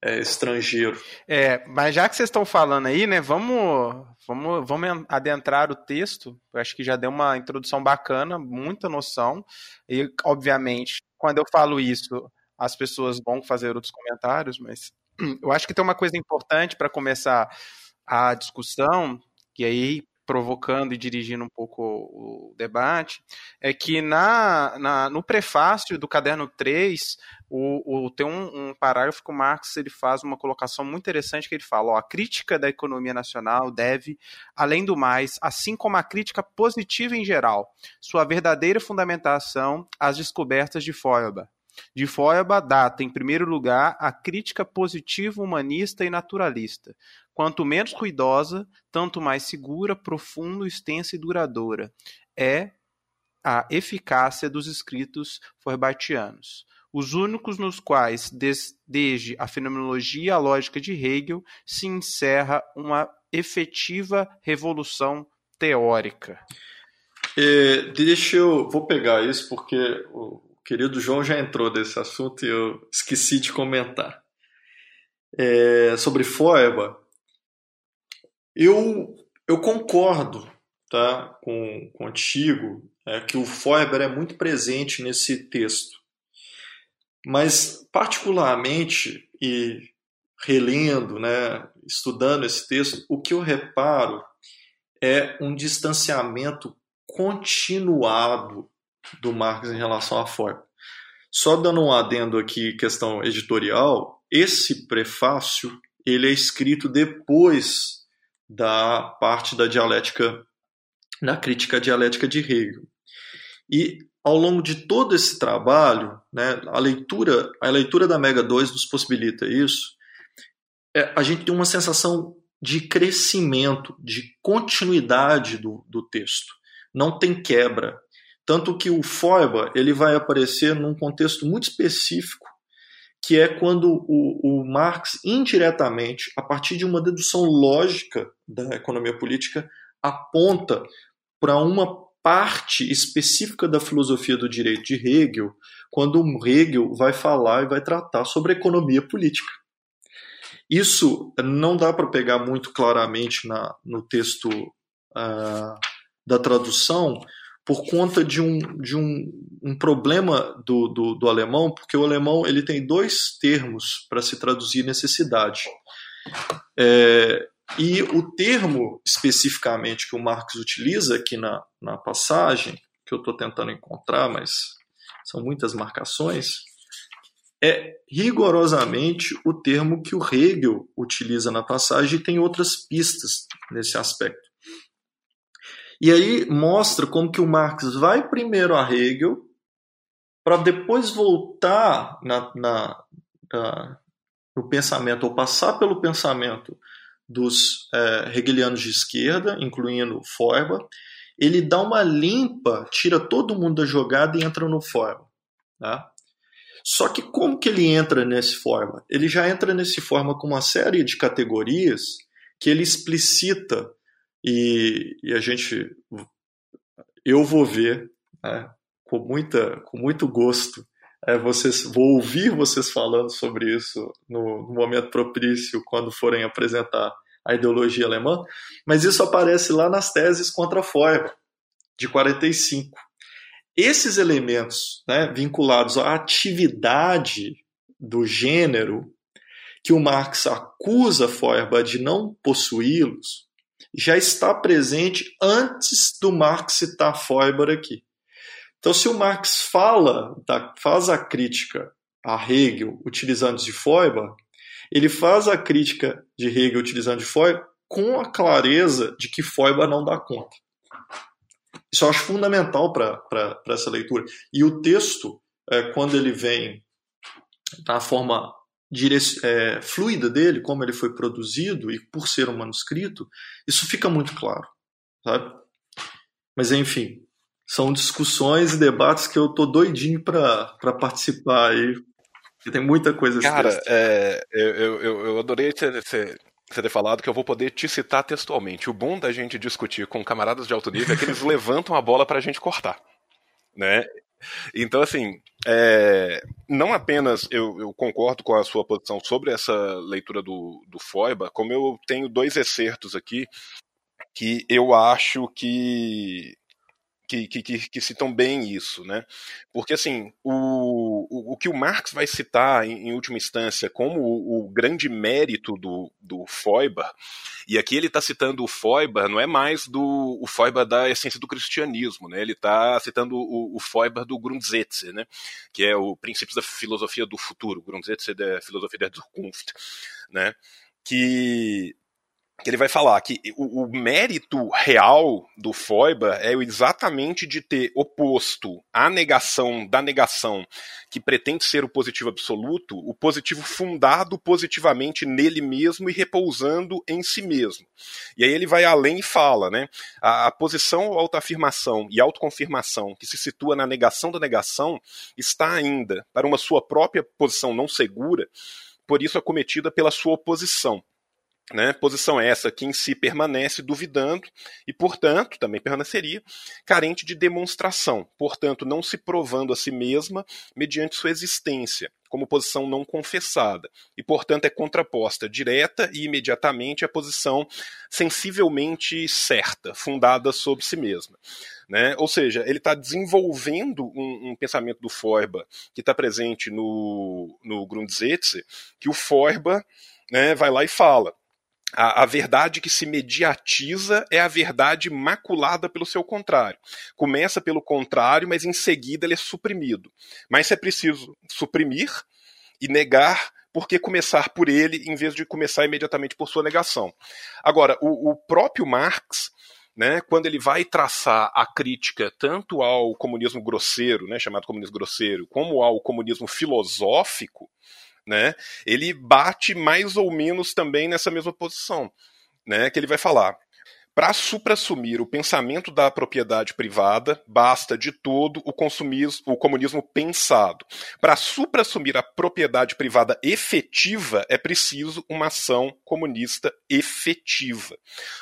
é, estrangeiro. É, mas já que vocês estão falando aí, né, vamos, vamos, vamos adentrar o texto. Eu acho que já deu uma introdução bacana, muita noção, e obviamente, quando eu falo isso, as pessoas vão fazer outros comentários, mas eu acho que tem uma coisa importante para começar a discussão, e aí provocando e dirigindo um pouco o debate, é que na, na, no prefácio do Caderno três, o, o, tem um, um parágrafo que o Marx ele faz uma colocação muito interessante, que ele fala, ó, a crítica da economia nacional deve, além do mais, assim como a crítica positiva em geral, sua verdadeira fundamentação às descobertas de Feuerbach, De Feuerbach data, em primeiro lugar, a crítica positiva, humanista e naturalista. Quanto menos ruidosa, tanto mais segura, profunda, extensa e duradoura é a eficácia dos escritos feuerbachianos, os únicos nos quais, des, desde a fenomenologia à lógica de Hegel, se encerra uma efetiva revolução teórica. E deixa eu... Vou pegar isso porque o querido João já entrou nesse assunto e eu esqueci de comentar. É, sobre Feuerbach, eu, eu concordo, tá, com, contigo é, que o Feuerbach é muito presente nesse texto. Mas, particularmente, e relendo, né, estudando esse texto, o que eu reparo é um distanciamento continuado do Marx em relação a Feuerbach. Só dando um adendo aqui, questão editorial, esse prefácio ele é escrito depois da parte da dialética, na crítica dialética de Hegel. E ao longo de todo esse trabalho, né, a, leitura, a leitura da Mega dois nos possibilita isso, é, a gente tem uma sensação de crescimento, de continuidade do, do texto. Não tem quebra. Tanto que o Feuerbach ele vai aparecer num contexto muito específico, que é quando o, o Marx, indiretamente, a partir de uma dedução lógica da economia política, aponta para uma parte específica da filosofia do direito de Hegel, quando Hegel vai falar e vai tratar sobre economia política. Isso não dá para pegar muito claramente na, no texto uh, da tradução, por conta de um, de um, um problema do, do, do alemão, porque o alemão ele tem dois termos para se traduzir necessidade. É, E o termo, especificamente, que o Marx utiliza aqui na, na passagem, que eu estou tentando encontrar, mas são muitas marcações, é rigorosamente o termo que o Hegel utiliza na passagem e tem outras pistas nesse aspecto. E aí mostra como que o Marx vai primeiro a Hegel para depois voltar na, na, na, no pensamento, ou passar pelo pensamento dos é, hegelianos de esquerda, incluindo Feuerbach, ele dá uma limpa, tira todo mundo da jogada e entra no Feuerbach. Tá? Só que como que ele entra nesse Feuerbach? Ele já entra nesse Feuerbach com uma série de categorias que ele explicita, e, e a gente, eu vou ver, né, com, muita, com muito gosto, É, vocês, vou ouvir vocês falando sobre isso no, no momento propício, quando forem apresentar a ideologia alemã, mas isso aparece lá nas teses contra Feuerbach, de quarenta e cinco. Esses elementos, né, vinculados à atividade do gênero, que o Marx acusa Feuerbach de não possuí-los, já está presente antes do Marx citar Feuerbach aqui. Então, se o Marx fala, faz a crítica a Hegel utilizando de Feuerbach, ele faz a crítica de Hegel utilizando de Feuerbach com a clareza de que Feuerbach não dá conta. Isso eu acho fundamental para essa leitura. E o texto, é, quando ele vem na forma dire... é, fluida dele, como ele foi produzido e por ser um manuscrito, isso fica muito claro. Sabe? Mas, enfim... São discussões e debates que eu tô doidinho para participar aí. E tem muita coisa. Cara, é, eu, eu, eu adorei você ter falado que eu vou poder te citar textualmente. O bom da gente discutir com camaradas de alto nível é que eles levantam a bola para a gente cortar. Né? Então, assim, é, não apenas eu, eu concordo com a sua posição sobre essa leitura do, do Feuerbach, como eu tenho dois excertos aqui que eu acho que... Que, que, que citam bem isso, né? Porque, assim, o, o, o que o Marx vai citar, em, em última instância, como o, o grande mérito do, do Feuerbach, e aqui ele está citando o Feuerbach, não é mais do, o Feuerbach da essência do cristianismo, né? Ele está citando o, o Feuerbach do Grundsätze, né? Que é o princípios da filosofia do futuro, Grundsätze da filosofia da Zukunft, né? Que... que ele vai falar que o, o mérito real do Feuerbach é exatamente de ter oposto à negação da negação que pretende ser o positivo absoluto, o positivo fundado positivamente nele mesmo e repousando em si mesmo. E aí ele vai além e fala, né, a, a posição autoafirmação e autoconfirmação que se situa na negação da negação está ainda, para uma sua própria posição não segura, por isso acometida pela sua oposição. Né, posição essa que em si permanece duvidando e, portanto, também permaneceria carente de demonstração, portanto, não se provando a si mesma mediante sua existência, como posição não confessada, e, portanto, é contraposta direta e imediatamente à posição sensivelmente certa, fundada sobre si mesma. Né? Ou seja, ele está desenvolvendo um, um pensamento do Feuerbach que está presente no, no Grundsätze, que o Feuerbach, né, vai lá e fala: A, a verdade que se mediatiza é a verdade maculada pelo seu contrário. Começa pelo contrário, mas em seguida ele é suprimido. Mas é preciso suprimir e negar, porque começar por ele em vez de começar imediatamente por sua negação. Agora, o, o próprio Marx, né, quando ele vai traçar a crítica tanto ao comunismo grosseiro, né, chamado comunismo grosseiro, como ao comunismo filosófico, né, ele bate mais ou menos também nessa mesma posição, né, que ele vai falar: para suprassumir o pensamento da propriedade privada, basta de todo o, o comunismo pensado. Para suprassumir a propriedade privada efetiva, é preciso uma ação comunista efetiva.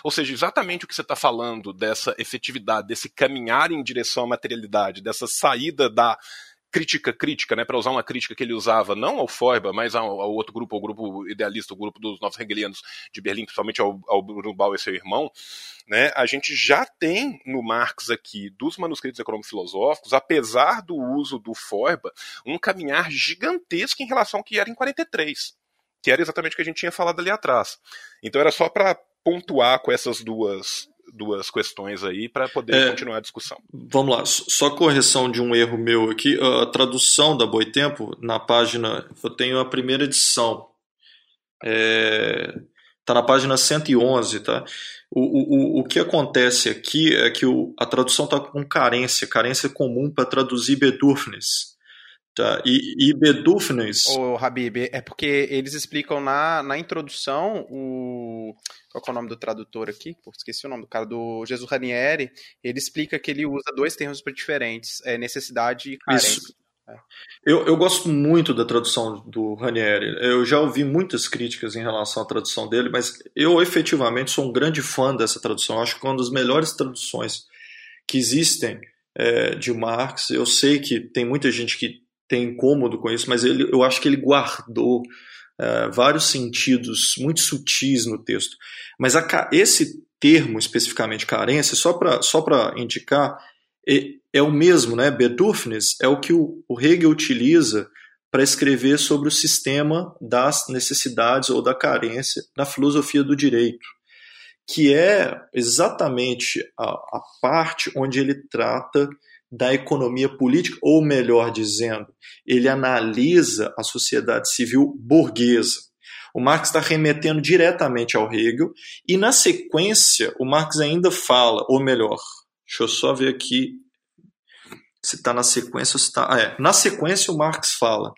Ou seja, exatamente o que você está falando dessa efetividade, desse caminhar em direção à materialidade, dessa saída da crítica crítica, né, para usar uma crítica que ele usava não ao Feuerbach, mas ao, ao outro grupo, ao grupo idealista, o grupo dos novos hegelianos de Berlim, principalmente ao, ao Bruno Bauer e seu irmão, né, a gente já tem no Marx aqui, dos manuscritos econômicos filosóficos, apesar do uso do Feuerbach, um caminhar gigantesco em relação ao que era em quarenta e três, que era exatamente o que a gente tinha falado ali atrás. Então era só para pontuar com essas duas... duas questões aí para poder é, continuar a discussão. Vamos lá, só correção de um erro meu aqui, a tradução da Boitempo, na página, eu tenho a primeira edição, está é, na página cento e onze, tá? O, o, o que acontece aqui é que o, a tradução está com carência, carência comum para traduzir Bedürfnis. Tá, e, e Bedürfnis... Ô, Habib, é porque eles explicam na, na introdução o... Qual é o nome do tradutor aqui? Pô, esqueci o nome do cara, do Jesus Ranieri. Ele explica que ele usa dois termos diferentes, é necessidade e carência. Isso. É. Eu, eu gosto muito da tradução do Ranieri. Eu já ouvi muitas críticas em relação à tradução dele, mas eu efetivamente sou um grande fã dessa tradução. Eu acho que é uma das melhores traduções que existem é, de Marx. Eu sei que tem muita gente que tem incômodo com isso, mas ele, eu acho que ele guardou uh, vários sentidos muito sutis no texto. Mas a, esse termo, especificamente carência, só para só para indicar, é, é o mesmo, né? Bedürfnis é o que o, o Hegel utiliza para escrever sobre o sistema das necessidades ou da carência na filosofia do direito, que é exatamente a, a parte onde ele trata da economia política, ou melhor dizendo, ele analisa a sociedade civil burguesa. O Marx está remetendo diretamente ao Hegel, e na sequência o Marx ainda fala, ou melhor, deixa eu só ver aqui se está na sequência ou se está... Ah, é. Na sequência o Marx fala: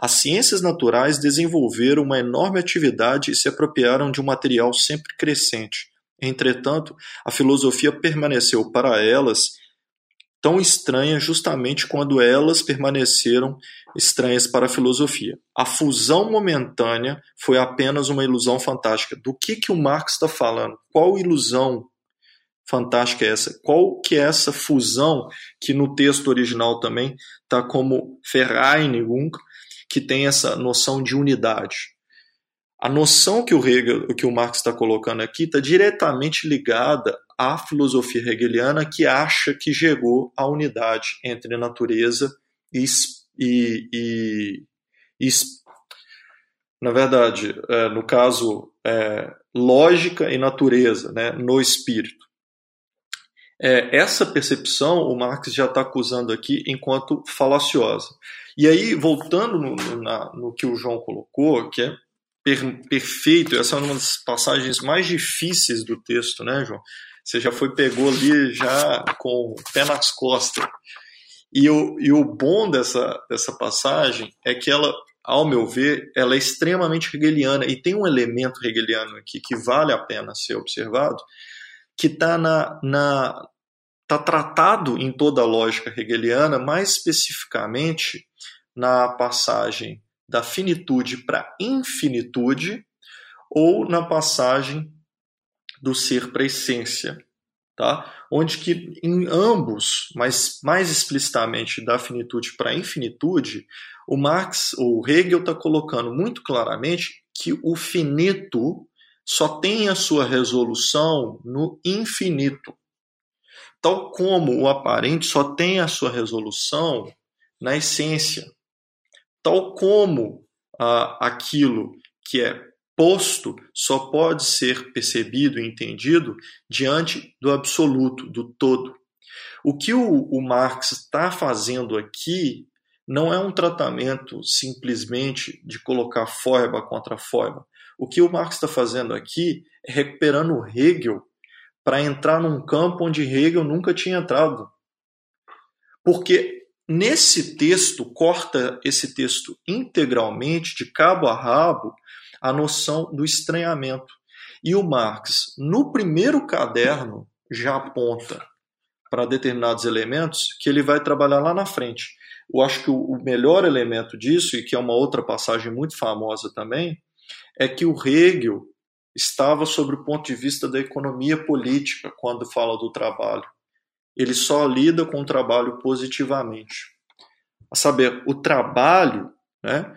as ciências naturais desenvolveram uma enorme atividade e se apropriaram de um material sempre crescente. Entretanto, a filosofia permaneceu para elas tão estranha justamente quando elas permaneceram estranhas para a filosofia. A fusão momentânea foi apenas uma ilusão fantástica. Do que, que o Marx está falando? Qual ilusão fantástica é essa? Qual que é essa fusão que no texto original também está como Vereinigung, que tem essa noção de unidade? A noção que o, Hegel, que o Marx está colocando aqui está diretamente ligada a filosofia hegeliana, que acha que chegou à unidade entre natureza e, e, e, e na verdade, é, no caso, é, lógica e natureza, né, no espírito. É, essa percepção o Marx já está acusando aqui enquanto falaciosa. E aí, voltando no, na, no que o João colocou, que é per, perfeito. Essa é uma das passagens mais difíceis do texto, né, João? Você já foi, pegou ali já com o pé nas costas. E o, e o bom dessa, dessa passagem é que ela, ao meu ver, ela é extremamente hegeliana, e tem um elemento hegeliano aqui que vale a pena ser observado, que está na, na, tá tratado em toda a lógica hegeliana, mais especificamente na passagem da finitude para infinitude, ou na passagem do ser para a essência. Tá? Onde que em ambos, mas mais explicitamente da finitude para a infinitude, o Marx, o Hegel está colocando muito claramente que o finito só tem a sua resolução no infinito, tal como o aparente só tem a sua resolução na essência, tal como ah, aquilo que é posto só pode ser percebido e entendido diante do absoluto, do todo. O que o, o Marx está fazendo aqui não é um tratamento simplesmente de colocar Feuerbach contra Feuerbach. O que o Marx está fazendo aqui é recuperando Hegel para entrar num campo onde Hegel nunca tinha entrado. Porque nesse texto, corta esse texto integralmente, de cabo a rabo, a noção do estranhamento. E o Marx, no primeiro caderno, já aponta para determinados elementos que ele vai trabalhar lá na frente. Eu acho que o melhor elemento disso, e que é uma outra passagem muito famosa também, é que o Hegel estava sobre o ponto de vista da economia política quando fala do trabalho. Ele só lida com o trabalho positivamente. A saber, o trabalho, né,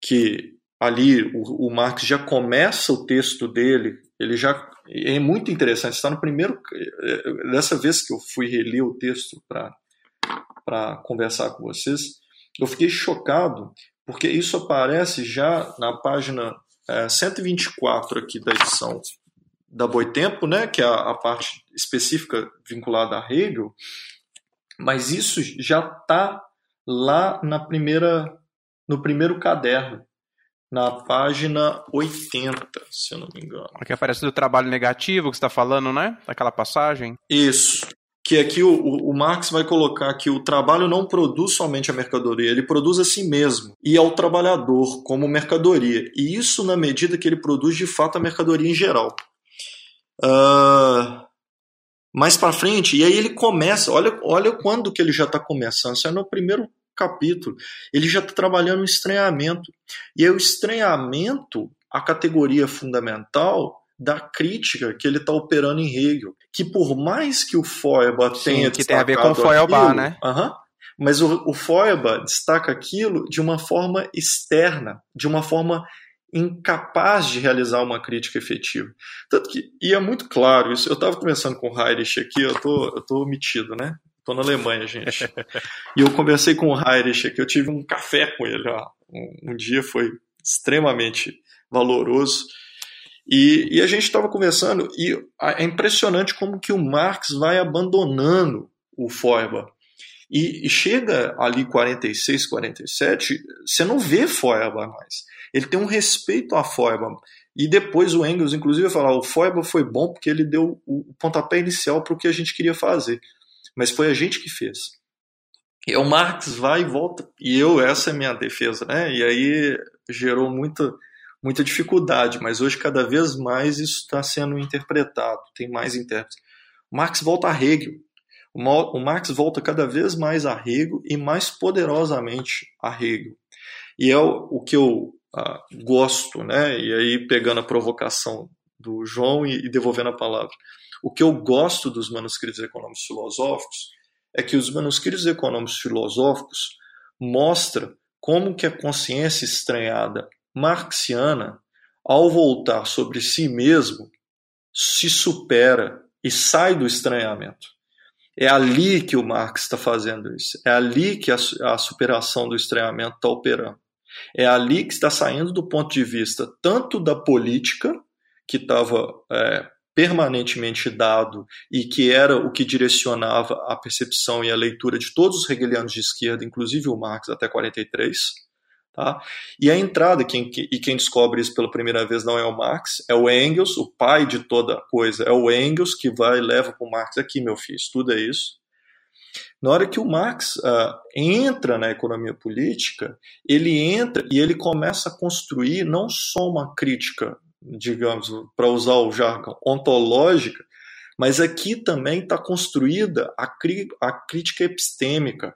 que... Ali o, o Marx já começa o texto dele, ele já é muito interessante, está no primeiro, dessa vez que eu fui reler o texto para conversar com vocês, eu fiquei chocado, porque isso aparece já na página é, cento e vinte e quatro aqui da edição da Boitempo, né, que é a, a parte específica vinculada a Hegel, mas isso já está lá na primeira, no primeiro caderno. Na página oitenta, se eu não me engano. Aqui aparece do trabalho negativo que você está falando, né? Daquela passagem. Isso. Que aqui o, o, o Marx vai colocar que o trabalho não produz somente a mercadoria, ele produz a si mesmo e ao trabalhador como mercadoria. E isso na medida que ele produz, de fato, a mercadoria em geral. Uh, mais para frente, e aí ele começa, olha, olha quando que ele já está começando, isso é no primeiro capítulo, ele já está trabalhando o estranhamento, e é o estranhamento a categoria fundamental da crítica que ele está operando em Hegel, que por mais que o Feuerbach tenha que tem a ver com o Feuerbach, né? Uh-huh, mas o, o Feuerbach destaca aquilo de uma forma externa, de uma forma incapaz de realizar uma crítica efetiva. Tanto que, e é muito claro isso, eu estava conversando com o Heirich aqui, eu tô, eu tô omitido, né? Estou na Alemanha, gente. E eu conversei com o Heirich aqui, eu tive um café com ele. Ó. Um, um dia foi extremamente valoroso. E, e a gente estava conversando, e é impressionante como que o Marx vai abandonando o Feuerbach. E, e chega ali quarenta e seis, quarenta e sete, você não vê Feuerbach mais. Ele tem um respeito a Feuerbach. E depois o Engels, inclusive, vai falar, o Feuerbach foi bom porque ele deu o pontapé inicial para o que a gente queria fazer. Mas foi a gente que fez. E o Marx vai e volta. E eu, essa é a minha defesa, né? E aí gerou muita, muita dificuldade. Mas hoje, cada vez mais, isso está sendo interpretado. Tem mais intérpretes. O Marx volta a Hegel. O Marx volta cada vez mais a Hegel e mais poderosamente a Hegel. E é o, o que eu ah, gosto, né? E aí, pegando a provocação do João e, e devolvendo a palavra. O que eu gosto dos manuscritos econômicos filosóficos é que os manuscritos econômicos filosóficos mostram como que a consciência estranhada marxiana, ao voltar sobre si mesmo, se supera e sai do estranhamento. É ali que o Marx está fazendo isso. É ali que a, a superação do estranhamento está operando. É ali que está saindo do ponto de vista tanto da política, que estava... É, permanentemente dado e que era o que direcionava a percepção e a leitura de todos os hegelianos de esquerda, inclusive o Marx até quarenta e três, Tá? E a entrada, quem, que, e quem descobre isso pela primeira vez não é o Marx, é o Engels, o pai de toda coisa, é o Engels que vai e leva para o Marx, aqui meu filho, estuda isso. Na hora que o Marx uh, entra na economia política, ele entra e ele começa a construir não só uma crítica, digamos, para usar o jargão, ontológica, mas aqui também está construída a, cri- a crítica epistêmica.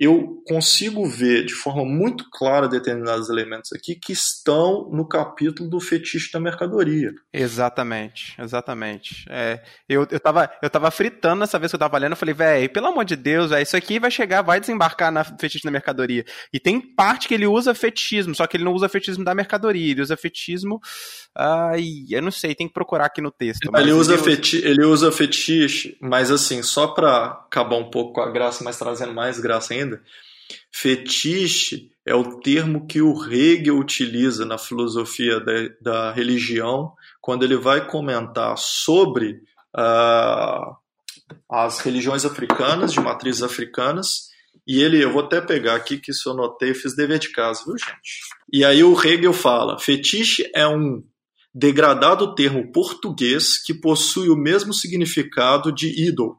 Eu consigo ver de forma muito clara determinados elementos aqui que estão no capítulo do fetiche da mercadoria. Exatamente, exatamente. É, eu, eu, tava, eu tava fritando nessa vez que eu tava lendo, eu falei, velho, pelo amor de Deus, véio, isso aqui vai chegar, vai desembarcar na fetiche da mercadoria. E tem parte que ele usa fetichismo, só que ele não usa fetichismo da mercadoria, ele usa fetichismo... Ai, eu não sei, tem que procurar aqui no texto. Mas ele, usa ele, feti- usa... ele usa fetiche, mas assim, só para acabar um pouco com a graça, mas trazendo mais graça ainda, fetiche é o termo que o Hegel utiliza na filosofia da, da religião quando ele vai comentar sobre uh, as religiões africanas, de matrizes africanas, e ele, eu vou até pegar aqui que isso eu notei, fiz dever de casa, viu gente? E aí o Hegel fala, fetiche é um degradado termo português que possui o mesmo significado de ídolo,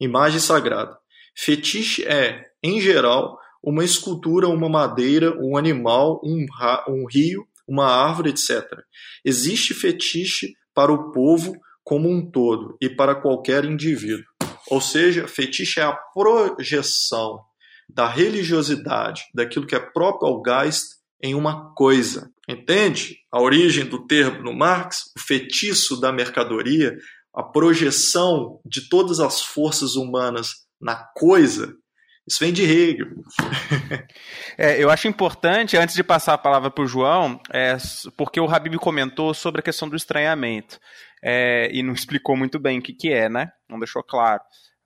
imagem sagrada. Fetiche é, em geral, uma escultura, uma madeira, um animal, um, ra- um rio, uma árvore, etcétera. Existe fetiche para o povo como um todo e para qualquer indivíduo. Ou seja, fetiche é a projeção da religiosidade, daquilo que é próprio ao Geist em uma coisa. Entende? A origem do termo no Marx, o fetiço da mercadoria, a projeção de todas as forças humanas na coisa, isso vem de Hegel. É, eu acho importante, antes de passar a palavra para o João, é, porque o Habib comentou sobre a questão do estranhamento, é, e não explicou muito bem o que, que é, né? Não deixou claro.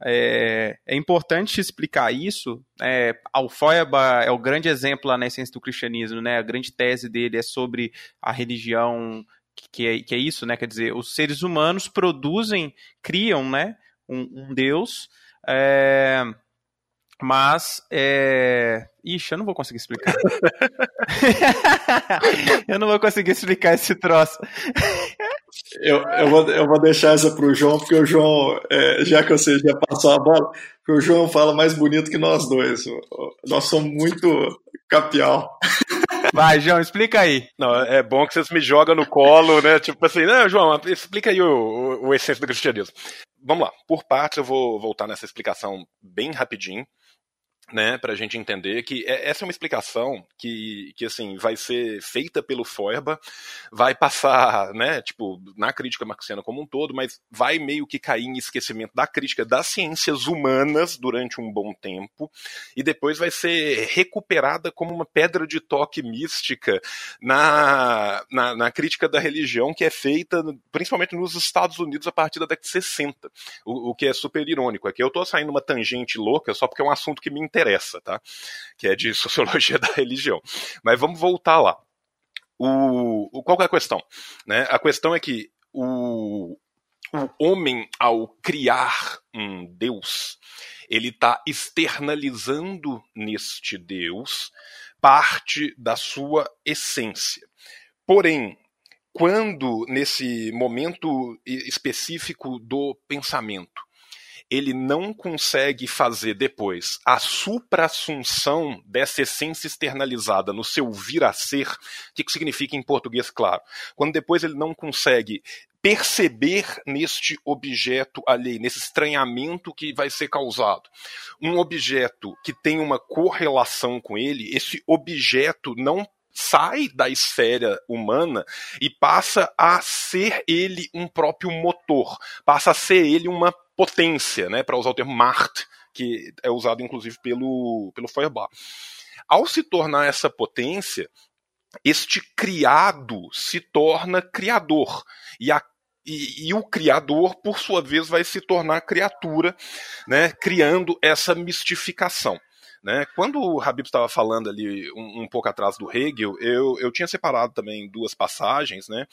É, é importante explicar isso. É, Feuerbach é o grande exemplo lá na Essência do Cristianismo, né? A grande tese dele é sobre a religião, que é, que é isso, né? Quer dizer, os seres humanos produzem, criam, né, um, um Deus... É, mas é... Ixi, eu não vou conseguir explicar. Eu não vou conseguir explicar esse troço. eu, eu, vou, eu vou deixar essa pro João, porque o João, é, já que você já passou a bola, porque o João fala mais bonito que nós dois. Nós somos muito capial. Vai, João, explica aí. Não, é bom que vocês me jogam no colo, né? Tipo assim, não, João, explica aí o, o, o essência do cristianismo. Vamos lá, por partes eu vou voltar nessa explicação bem rapidinho, né, para a gente entender que essa é uma explicação que, que assim, vai ser feita pelo Feuerbach, vai passar, né, tipo, na crítica marxiana como um todo, mas vai meio que cair em esquecimento da crítica das ciências humanas durante um bom tempo, e depois vai ser recuperada como uma pedra de toque mística na, na, na crítica da religião, que é feita principalmente nos Estados Unidos a partir da década de sessenta, o, o que é super irônico. É que eu tô saindo uma tangente louca só porque é um assunto que me interessa, tá? Que é de sociologia da religião. Mas vamos voltar lá. O, o, qual que é a questão? Né? A questão é que o, o homem, ao criar um Deus, ele está externalizando neste Deus parte da sua essência. Porém, quando, nesse momento específico do pensamento, ele não consegue fazer depois a suprassunção dessa essência externalizada no seu vir a ser, o que significa em português, claro, quando depois ele não consegue perceber neste objeto alheio, nesse estranhamento que vai ser causado, um objeto que tem uma correlação com ele, esse objeto não sai da esfera humana e passa a ser ele um próprio motor, passa a ser ele uma potência, né, para usar o termo Macht, que é usado inclusive pelo, pelo Feuerbach. Ao se tornar essa potência, este criado se torna criador, e, a, e, e o criador, por sua vez, vai se tornar criatura, né, criando essa mistificação. Né? Quando o Habib estava falando ali um, um pouco atrás do Hegel, eu, eu tinha separado também duas passagens, né,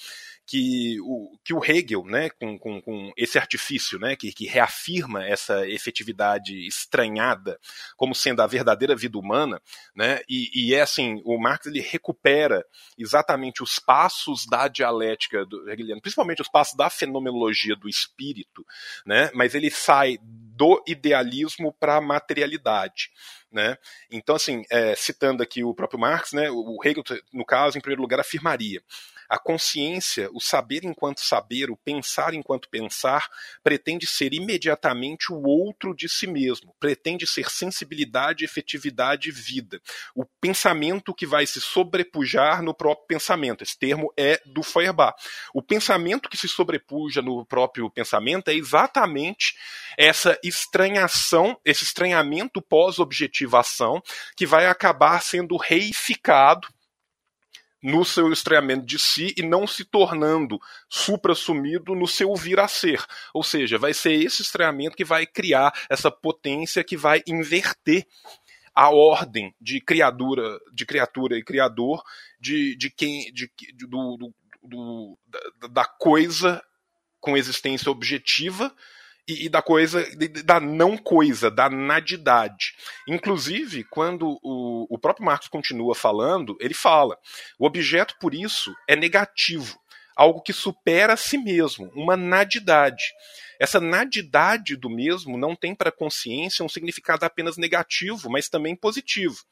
que, o, que o Hegel, né, com, com, com esse artifício, né, que, que reafirma essa efetividade estranhada como sendo a verdadeira vida humana, né, e, e é assim, o Marx ele recupera exatamente os passos da dialética do hegeliano, principalmente os passos da fenomenologia do espírito, né, mas ele sai do idealismo para a materialidade. Né? Então, assim, é, citando aqui o próprio Marx, né, o Hegel, no caso, em primeiro lugar, afirmaria: a consciência, o saber enquanto saber, o pensar enquanto pensar, pretende ser imediatamente o outro de si mesmo, pretende ser sensibilidade, efetividade e vida. O pensamento que vai se sobrepujar no próprio pensamento. Esse termo é do Feuerbach. O pensamento que se sobrepuja no próprio pensamento é exatamente essa estranhação, esse estranhamento pós-objetivação que vai acabar sendo reificado no seu estranhamento de si e não se tornando suprassumido no seu vir a ser. Ou seja, vai ser esse estranhamento que vai criar essa potência que vai inverter a ordem de criatura, de criatura e criador, de, de quem, de, do, do, do, da coisa com existência objetiva e da coisa, da não coisa, da nadidade. Inclusive, quando o, o próprio Marx continua falando, ele fala: o objeto, por isso, é negativo, algo que supera a si mesmo, uma nadidade. Essa nadidade do mesmo não tem para a consciência um significado apenas negativo, mas também positivo,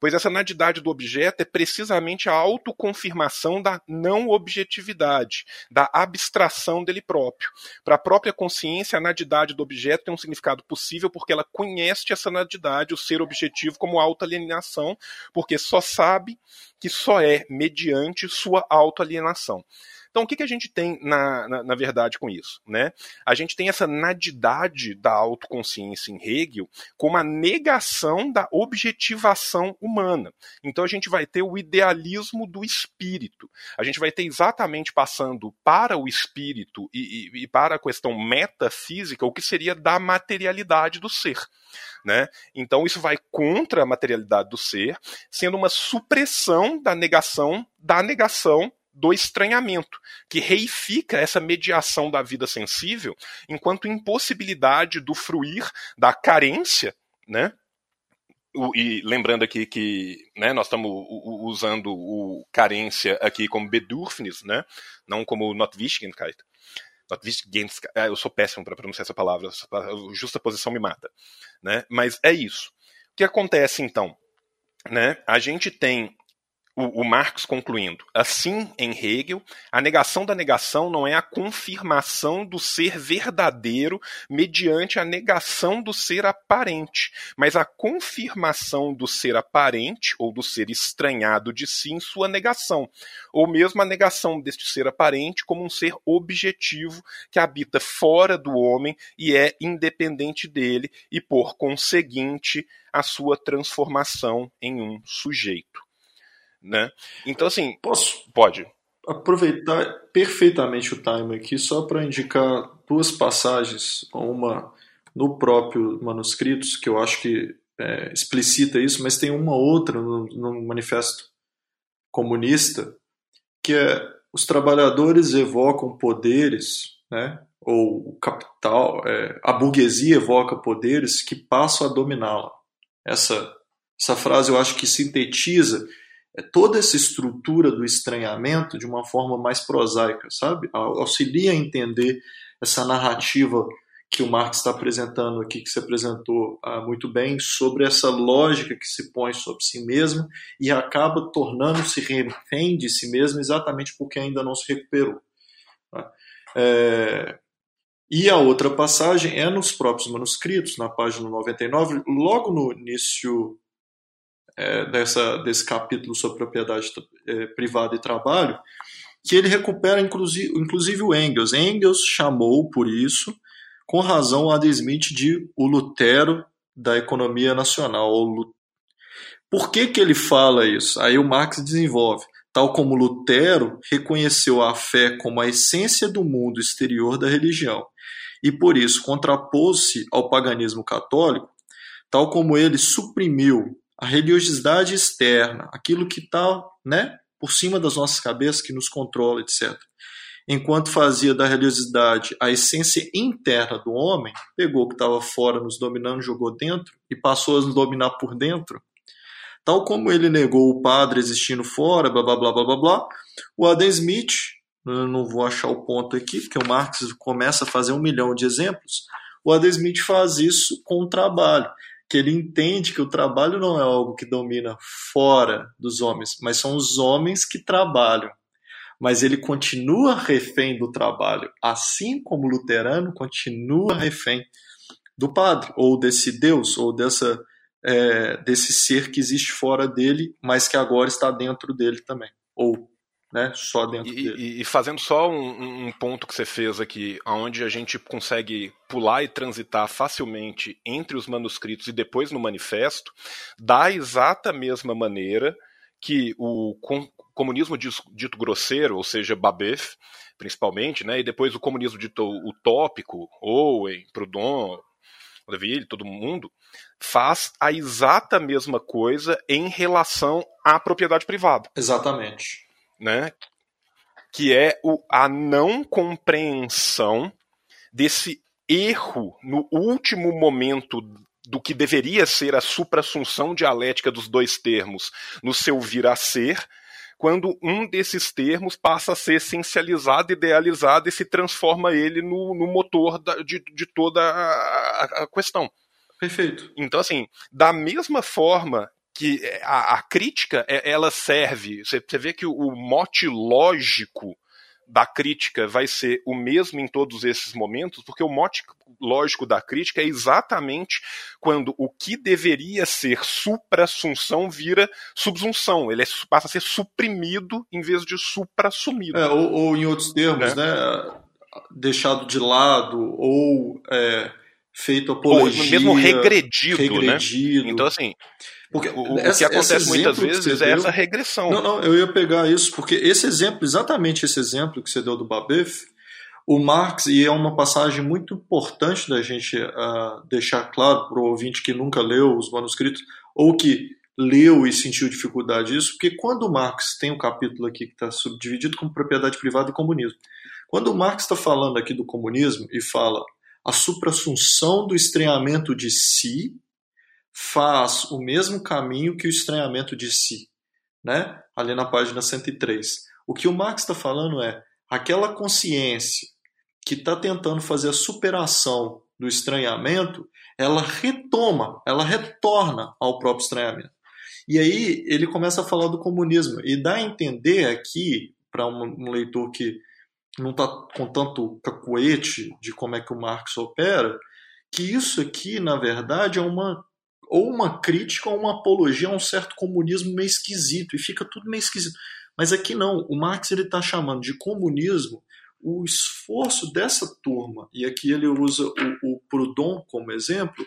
pois essa nadidade do objeto é precisamente a autoconfirmação da não-objetividade, da abstração dele próprio. Para a própria consciência, a nadidade do objeto tem um significado possível porque ela conhece essa nadidade, o ser objetivo, como autoalienação, porque só sabe que só é mediante sua autoalienação. Então, o que, que a gente tem, na, na, na verdade, com isso? Né? A gente tem essa nadidade da autoconsciência em Hegel como a negação da objetivação humana. Então, a gente vai ter o idealismo do espírito. A gente vai ter exatamente passando para o espírito e, e, e para a questão metafísica o que seria da materialidade do ser. Né? Então, isso vai contra a materialidade do ser, sendo uma supressão da negação da negação do estranhamento, que reifica essa mediação da vida sensível enquanto impossibilidade do fruir, da carência, né? E lembrando aqui que, né, nós estamos usando o carência aqui como Bedürfnis, né? Não como Notwendigkeit. Notwendigkeit, eu sou péssimo para pronunciar essa palavra, justa posição me mata, né? Mas é isso. O que acontece então, né? A gente tem O, o Marx concluindo: assim, em Hegel, a negação da negação não é a confirmação do ser verdadeiro mediante a negação do ser aparente, mas a confirmação do ser aparente ou do ser estranhado de si em sua negação, ou mesmo a negação deste ser aparente como um ser objetivo que habita fora do homem e é independente dele e, por conseguinte, a sua transformação em um sujeito. Né? Então, assim, posso pode aproveitar perfeitamente o time aqui só para indicar duas passagens, uma no próprio Manuscritos, que eu acho que é, explicita isso, mas tem uma outra no, no Manifesto Comunista, que é: os trabalhadores evocam poderes, né, ou o capital, é, a burguesia evoca poderes que passam a dominá-la. Essa, essa frase eu acho que sintetiza toda essa estrutura do estranhamento de uma forma mais prosaica, sabe? Auxilia a entender essa narrativa que o Marx está apresentando aqui, que se apresentou ah, muito bem, sobre essa lógica que se põe sobre si mesmo e acaba tornando-se refém de si mesmo exatamente porque ainda não se recuperou. É... E a outra passagem é nos próprios Manuscritos, na página noventa e nove, logo no início É, dessa, desse capítulo sobre propriedade é, privada e trabalho, que ele recupera inclusive, inclusive o Engels. Engels chamou, por isso, com razão, Adam Smith de o Lutero da economia nacional. Por que que ele fala isso? Aí o Marx desenvolve: tal como Lutero reconheceu a fé como a essência do mundo exterior da religião e, por isso, contrapôs-se ao paganismo católico, tal como ele suprimiu a religiosidade externa, aquilo que está, né, por cima das nossas cabeças, que nos controla, etcétera, enquanto fazia da religiosidade a essência interna do homem, pegou o que estava fora nos dominando, jogou dentro e passou a nos dominar por dentro. Tal como ele negou o padre existindo fora, blá, blá, blá, blá, blá, blá, o Adam Smith, eu não vou achar o ponto aqui, porque o Marx começa a fazer um milhão de exemplos, o Adam Smith faz isso com o trabalho, que ele entende que o trabalho não é algo que domina fora dos homens, mas são os homens que trabalham. Mas ele continua refém do trabalho, assim como o luterano continua refém do padre, ou desse Deus, ou dessa, é, desse ser que existe fora dele, mas que agora está dentro dele também, ou, né, só dentro e, dele. E fazendo só um, um ponto que você fez aqui, onde a gente consegue pular e transitar facilmente entre os manuscritos e depois no manifesto, da exata mesma maneira que o comunismo dito grosseiro, ou seja, Babeuf, principalmente, né, e depois o comunismo dito utópico, Owen, Proudhon, Leville, todo mundo, faz a exata mesma coisa em relação à propriedade privada. Exatamente. Né? Que é o, a não compreensão desse erro no último momento do que deveria ser a suprassunção dialética dos dois termos no seu vir a ser, quando um desses termos passa a ser essencializado, idealizado e se transforma ele no, no motor da, de, de toda a, a questão. Perfeito. Então, assim, da mesma forma que a, a crítica, ela serve, você, você vê que o, o mote lógico da crítica vai ser o mesmo em todos esses momentos, porque o mote lógico da crítica é exatamente quando o que deveria ser suprassunção vira subsunção, ele é, passa a ser suprimido em vez de suprassumido. É, ou, ou em outros termos, né? Né, deixado de lado, ou é, feito apologia. Ou mesmo regredido, regredido. Né? Então, assim, porque o, essa, o que acontece muitas vezes é essa regressão. Não, não, eu ia pegar isso, porque esse exemplo, exatamente esse exemplo que você deu do Babeuf, o Marx, e é uma passagem muito importante da gente uh, deixar claro para o ouvinte que nunca leu os manuscritos, ou que leu e sentiu dificuldade disso, porque quando o Marx tem um capítulo aqui que está subdividido como propriedade privada e comunismo, quando o Marx está falando aqui do comunismo e fala a suprassunção do estranhamento de si, faz o mesmo caminho que o estranhamento de si, né? Ali na página cento e três. O que o Marx está falando é aquela consciência que está tentando fazer a superação do estranhamento, ela retoma, ela retorna ao próprio estranhamento. E aí ele começa a falar do comunismo e dá a entender aqui, para um leitor que não está com tanto cacuete de como é que o Marx opera, que isso aqui, na verdade, é uma ou uma crítica ou uma apologia a um certo comunismo meio esquisito, e fica tudo meio esquisito. Mas aqui não, o Marx está chamando de comunismo o esforço dessa turma, e aqui ele usa o, o Proudhon como exemplo,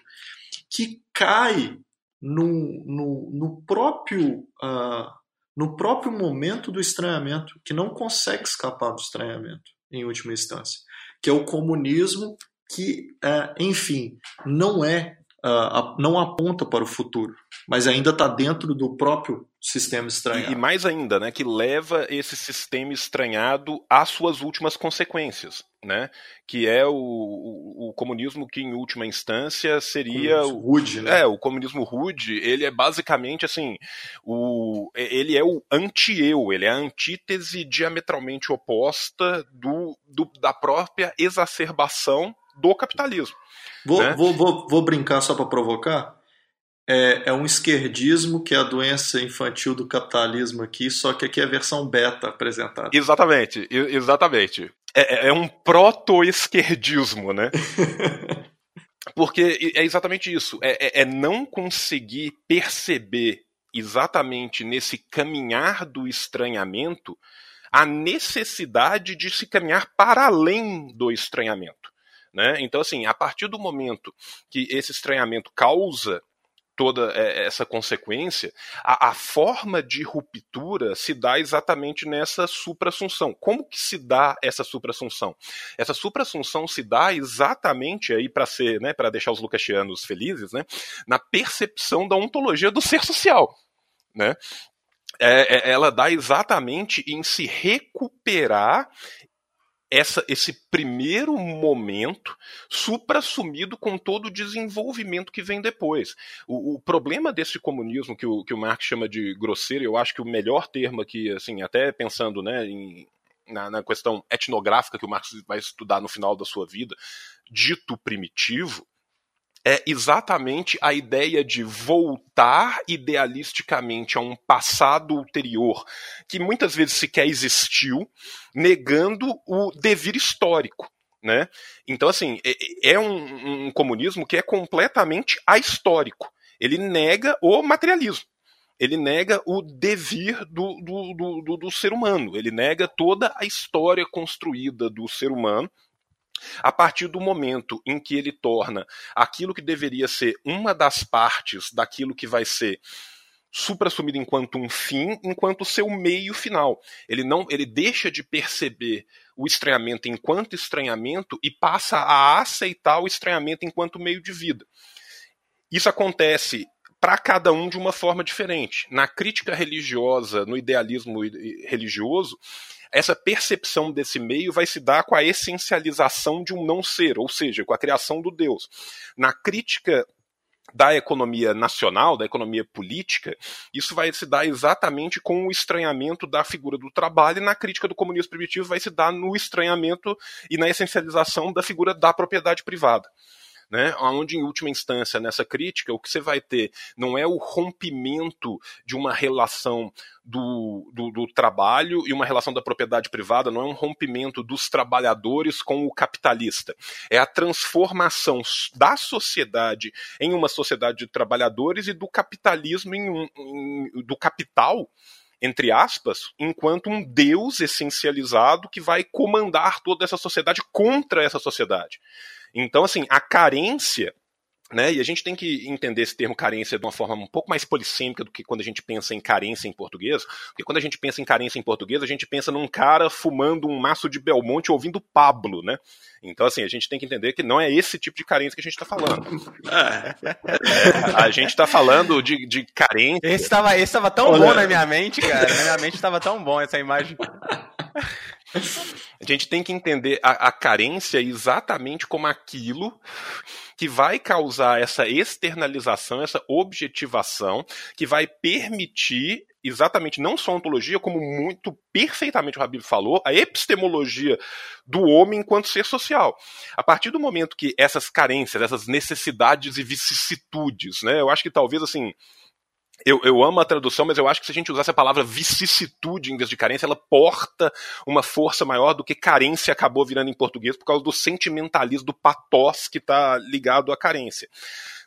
que cai no, no, no, próprio, uh, no próprio momento do estranhamento, que não consegue escapar do estranhamento, em última instância, que é o comunismo que, uh, enfim, não é Uh, não aponta para o futuro, mas ainda está dentro do próprio sistema estranhado. E, e mais ainda, né, que leva esse sistema estranhado às suas últimas consequências, né, que é o, o, o comunismo que, em última instância, seria o, rude, né? É, o comunismo rude, ele é basicamente assim, o, ele é o anti-eu, ele é a antítese diametralmente oposta do, do, da própria exacerbação do capitalismo. Vou, né? vou, vou, vou brincar só para provocar. É, é um esquerdismo que é a doença infantil do capitalismo aqui, só que aqui é a versão beta apresentada. Exatamente, exatamente. É, é um proto-esquerdismo, né? Porque é exatamente isso. É, é não conseguir perceber exatamente nesse caminhar do estranhamento a necessidade de se caminhar para além do estranhamento. Né? Então, assim, a partir do momento que esse estranhamento causa toda essa consequência, a, a forma de ruptura se dá exatamente nessa suprassunção. Como que se dá essa suprassunção? Essa suprassunção se dá exatamente aí para ser, né, para deixar os lucasianos felizes, né, na percepção da ontologia do ser social, né? É, ela dá exatamente em se recuperar Essa, esse primeiro momento supra-assumido com todo o desenvolvimento que vem depois. O, o problema desse comunismo que o, que o Marx chama de grosseiro, eu acho que o melhor termo aqui, assim, até pensando, né, em, na, na questão etnográfica que o Marx vai estudar no final da sua vida, dito primitivo, é exatamente a ideia de voltar idealisticamente a um passado ulterior, que muitas vezes sequer existiu, negando o devir histórico, né? Então, assim, é um, um comunismo que é completamente ahistórico. Ele nega o materialismo. Ele nega o devir do, do, do, do, do ser humano. Ele nega toda a história construída do ser humano, a partir do momento em que ele torna aquilo que deveria ser uma das partes daquilo que vai ser suprassumido enquanto um fim, enquanto seu meio final. Ele, não, ele deixa de perceber o estranhamento enquanto estranhamento e passa a aceitar o estranhamento enquanto meio de vida. Isso acontece para cada um de uma forma diferente. Na crítica religiosa, no idealismo religioso, essa percepção desse meio vai se dar com a essencialização de um não ser, ou seja, com a criação do Deus. Na crítica da economia nacional, da economia política, isso vai se dar exatamente com o estranhamento da figura do trabalho, e na crítica do comunismo primitivo vai se dar no estranhamento e na essencialização da figura da propriedade privada, né? Onde, em última instância, nessa crítica, o que você vai ter não é o rompimento de uma relação do, do, do trabalho e uma relação da propriedade privada, não é um rompimento dos trabalhadores com o capitalista. É a transformação da sociedade em uma sociedade de trabalhadores e do capitalismo em um, em, do capital, entre aspas, enquanto um Deus essencializado que vai comandar toda essa sociedade contra essa sociedade. Então, assim, a carência, né, e a gente tem que entender esse termo carência de uma forma um pouco mais polissêmica do que quando a gente pensa em carência em português, porque quando a gente pensa em carência em português, a gente pensa num cara fumando um maço de Belmonte ouvindo Pablo, né? Então, assim, a gente tem que entender que não é esse tipo de carência que a gente está falando. É, a gente está falando de, de carência... Esse estava esse tava tão Olha. bom na minha mente, cara, na minha mente estava tão bom essa imagem... A gente tem que entender a, a carência exatamente como aquilo que vai causar essa externalização, essa objetivação, que vai permitir exatamente não só a ontologia, como muito perfeitamente o Habib falou, a epistemologia do homem enquanto ser social. A partir do momento que essas carências, essas necessidades e vicissitudes, né, eu acho que talvez assim... Eu, eu amo a tradução, mas eu acho que se a gente usasse a palavra vicissitude em vez de carência, ela porta uma força maior do que carência acabou virando em português por causa do sentimentalismo, do pathos que está ligado à carência.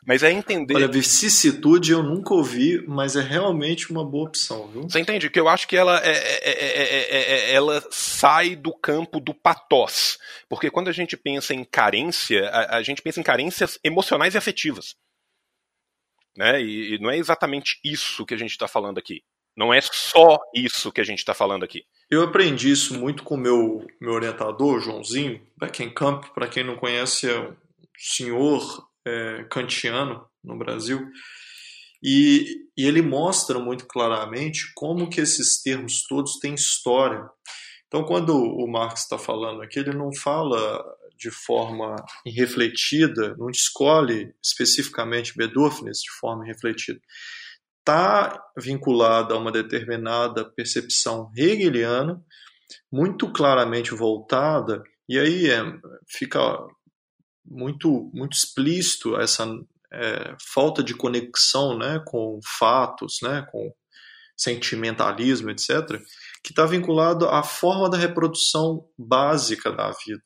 Mas é entender... Olha, vicissitude eu nunca ouvi, mas é realmente uma boa opção, viu? Você entende? Que eu acho que ela, é, é, é, é, é, ela sai do campo do pathos. Porque quando a gente pensa em carência, a, a gente pensa em carências emocionais e afetivas. Né? E, e não é exatamente isso que a gente está falando aqui. Não é só isso que a gente está falando aqui. Eu aprendi isso muito com o meu, meu orientador, Joãozinho, back in camp, para quem não conhece, é um senhor é, kantiano no Brasil. E, e ele mostra muito claramente como que esses termos todos têm história. Então, quando o Marx está falando aqui, ele não fala... de forma irrefletida, não escolhe especificamente Bedürfnis de forma irrefletida, está vinculada a uma determinada percepção hegeliana, muito claramente voltada, e aí é, fica muito, muito explícito essa é, falta de conexão, né, com fatos, né, com sentimentalismo, etcétera, que está vinculado à forma da reprodução básica da vida.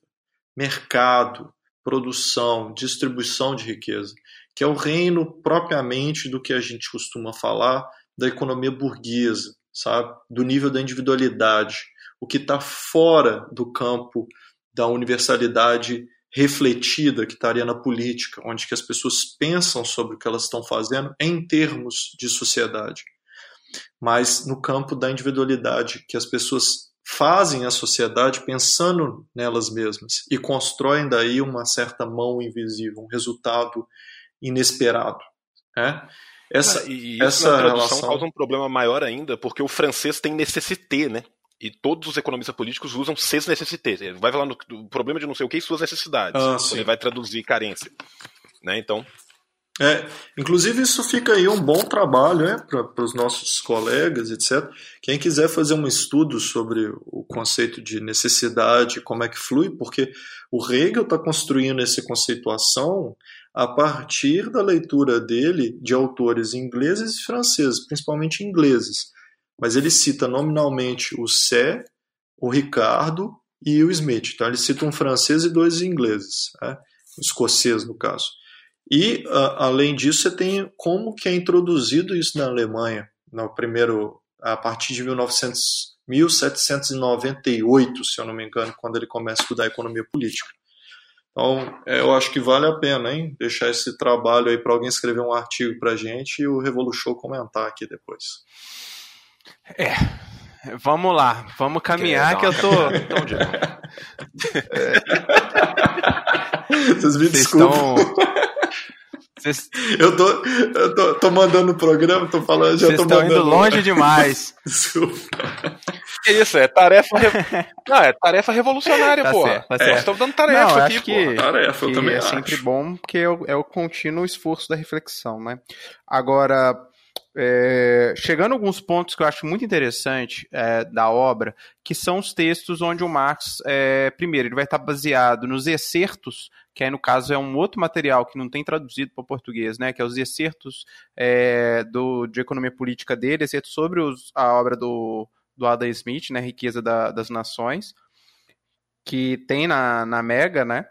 Mercado, produção, distribuição de riqueza, que é o reino propriamente do que a gente costuma falar da economia burguesa, sabe? Do nível da individualidade, o que está fora do campo da universalidade refletida que estaria na política, onde que as pessoas pensam sobre o que elas estão fazendo em termos de sociedade. Mas no campo da individualidade, que as pessoas fazem a sociedade pensando nelas mesmas e constroem daí uma certa mão invisível, um resultado inesperado, né? Essa, ah, e isso essa na tradução relação... causa um problema maior ainda, porque o francês tem nécessité, né? E todos os economistas políticos usam ses nécessités. Ele vai falar no, do problema de não sei o que e suas necessidades. Ah, ele vai traduzir carência, né? Então... É, inclusive isso fica aí um bom trabalho, né, para os nossos colegas, etcétera. Quem quiser fazer um estudo sobre o conceito de necessidade, como é que flui, porque o Hegel está construindo essa conceituação a partir da leitura dele de autores ingleses e franceses, principalmente ingleses. Mas ele cita nominalmente o Sé, o Ricardo e o Smith. Então ele cita um francês e dois ingleses, né, um escocês no caso. E, a, além disso, você tem como que é introduzido isso na Alemanha, no primeiro, a partir de mil setecentos e noventa e oito, se eu não me engano, quando ele começa a estudar economia política. Então, eu acho que vale a pena, hein, deixar esse trabalho aí para alguém escrever um artigo para a gente e o Revolushow comentar aqui depois. É, vamos lá, vamos caminhar que, que eu tô... Então, Diego. É. Vocês me desculpam. Vocês estão... Cês... Eu, tô, eu tô, tô mandando o programa, tô falando, já tô mandando. Vocês estão indo longe demais. Que isso, é tarefa. Re... Não, é tarefa revolucionária, tá, pô. Nós estamos dando tarefa. Não, aqui, acho que, tarefa, eu que também é acho. Sempre bom, porque é o, é o contínuo esforço da reflexão, né? Agora, é, chegando a alguns pontos que eu acho muito interessante é, da obra, que são os textos onde o Marx, é, primeiro, ele vai estar baseado nos excertos, que aí no caso é um outro material que não tem traduzido para o português, né, que é os excertos é, do, de economia política dele, excertos sobre os, a obra do, do Adam Smith, né, Riqueza da, das Nações, que tem na, na Mega, né,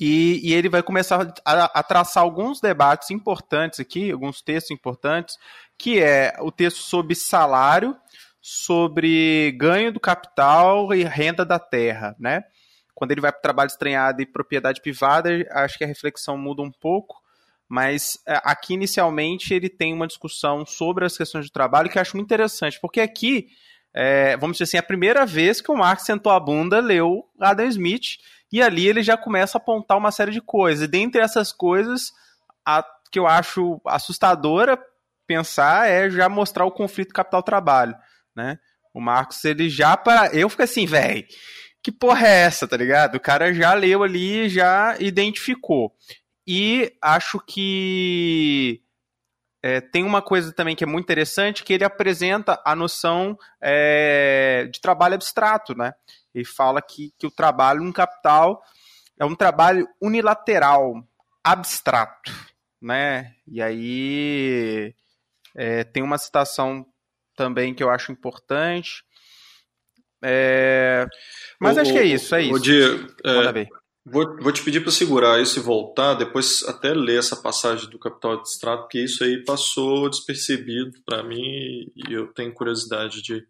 e, e ele vai começar a, a traçar alguns debates importantes aqui, alguns textos importantes, que é o texto sobre salário, sobre ganho do capital e renda da terra, né. Quando ele vai para o trabalho estranhado e propriedade privada, acho que a reflexão muda um pouco, mas aqui inicialmente ele tem uma discussão sobre as questões de trabalho que eu acho muito interessante, porque aqui, é, vamos dizer assim, é a primeira vez que o Marx sentou a bunda, leu Adam Smith, e ali ele já começa a apontar uma série de coisas, e dentre essas coisas, a que eu acho assustadora pensar é já mostrar o conflito capital-trabalho, né? O Marx, ele já, para eu fico assim, velho, que porra é essa, tá ligado? O cara já leu ali, já identificou. E acho que é, tem uma coisa também que é muito interessante, que ele apresenta a noção é, de trabalho abstrato, né? Ele fala que, que o trabalho no capital é um trabalho unilateral, abstrato, né? E aí é, tem uma citação também que eu acho importante, É... mas o, acho que é isso, é isso. Diego, é, vou, vou te pedir para segurar isso e voltar, depois até ler essa passagem do Capital Abstrato, porque isso aí passou despercebido para mim e eu tenho curiosidade de,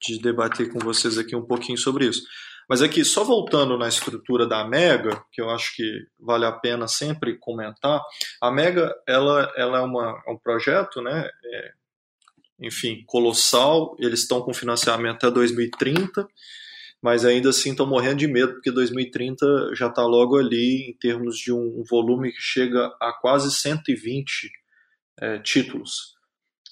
de debater com vocês aqui um pouquinho sobre isso. Mas aqui, só voltando na estrutura da Mega, que eu acho que vale a pena sempre comentar, a Mega ela, ela é, uma, é um projeto, né? É, enfim, colossal, eles estão com financiamento até dois mil e trinta, mas ainda assim estão morrendo de medo, porque dois mil e trinta já está logo ali em termos de um volume que chega a quase cento e vinte é, títulos.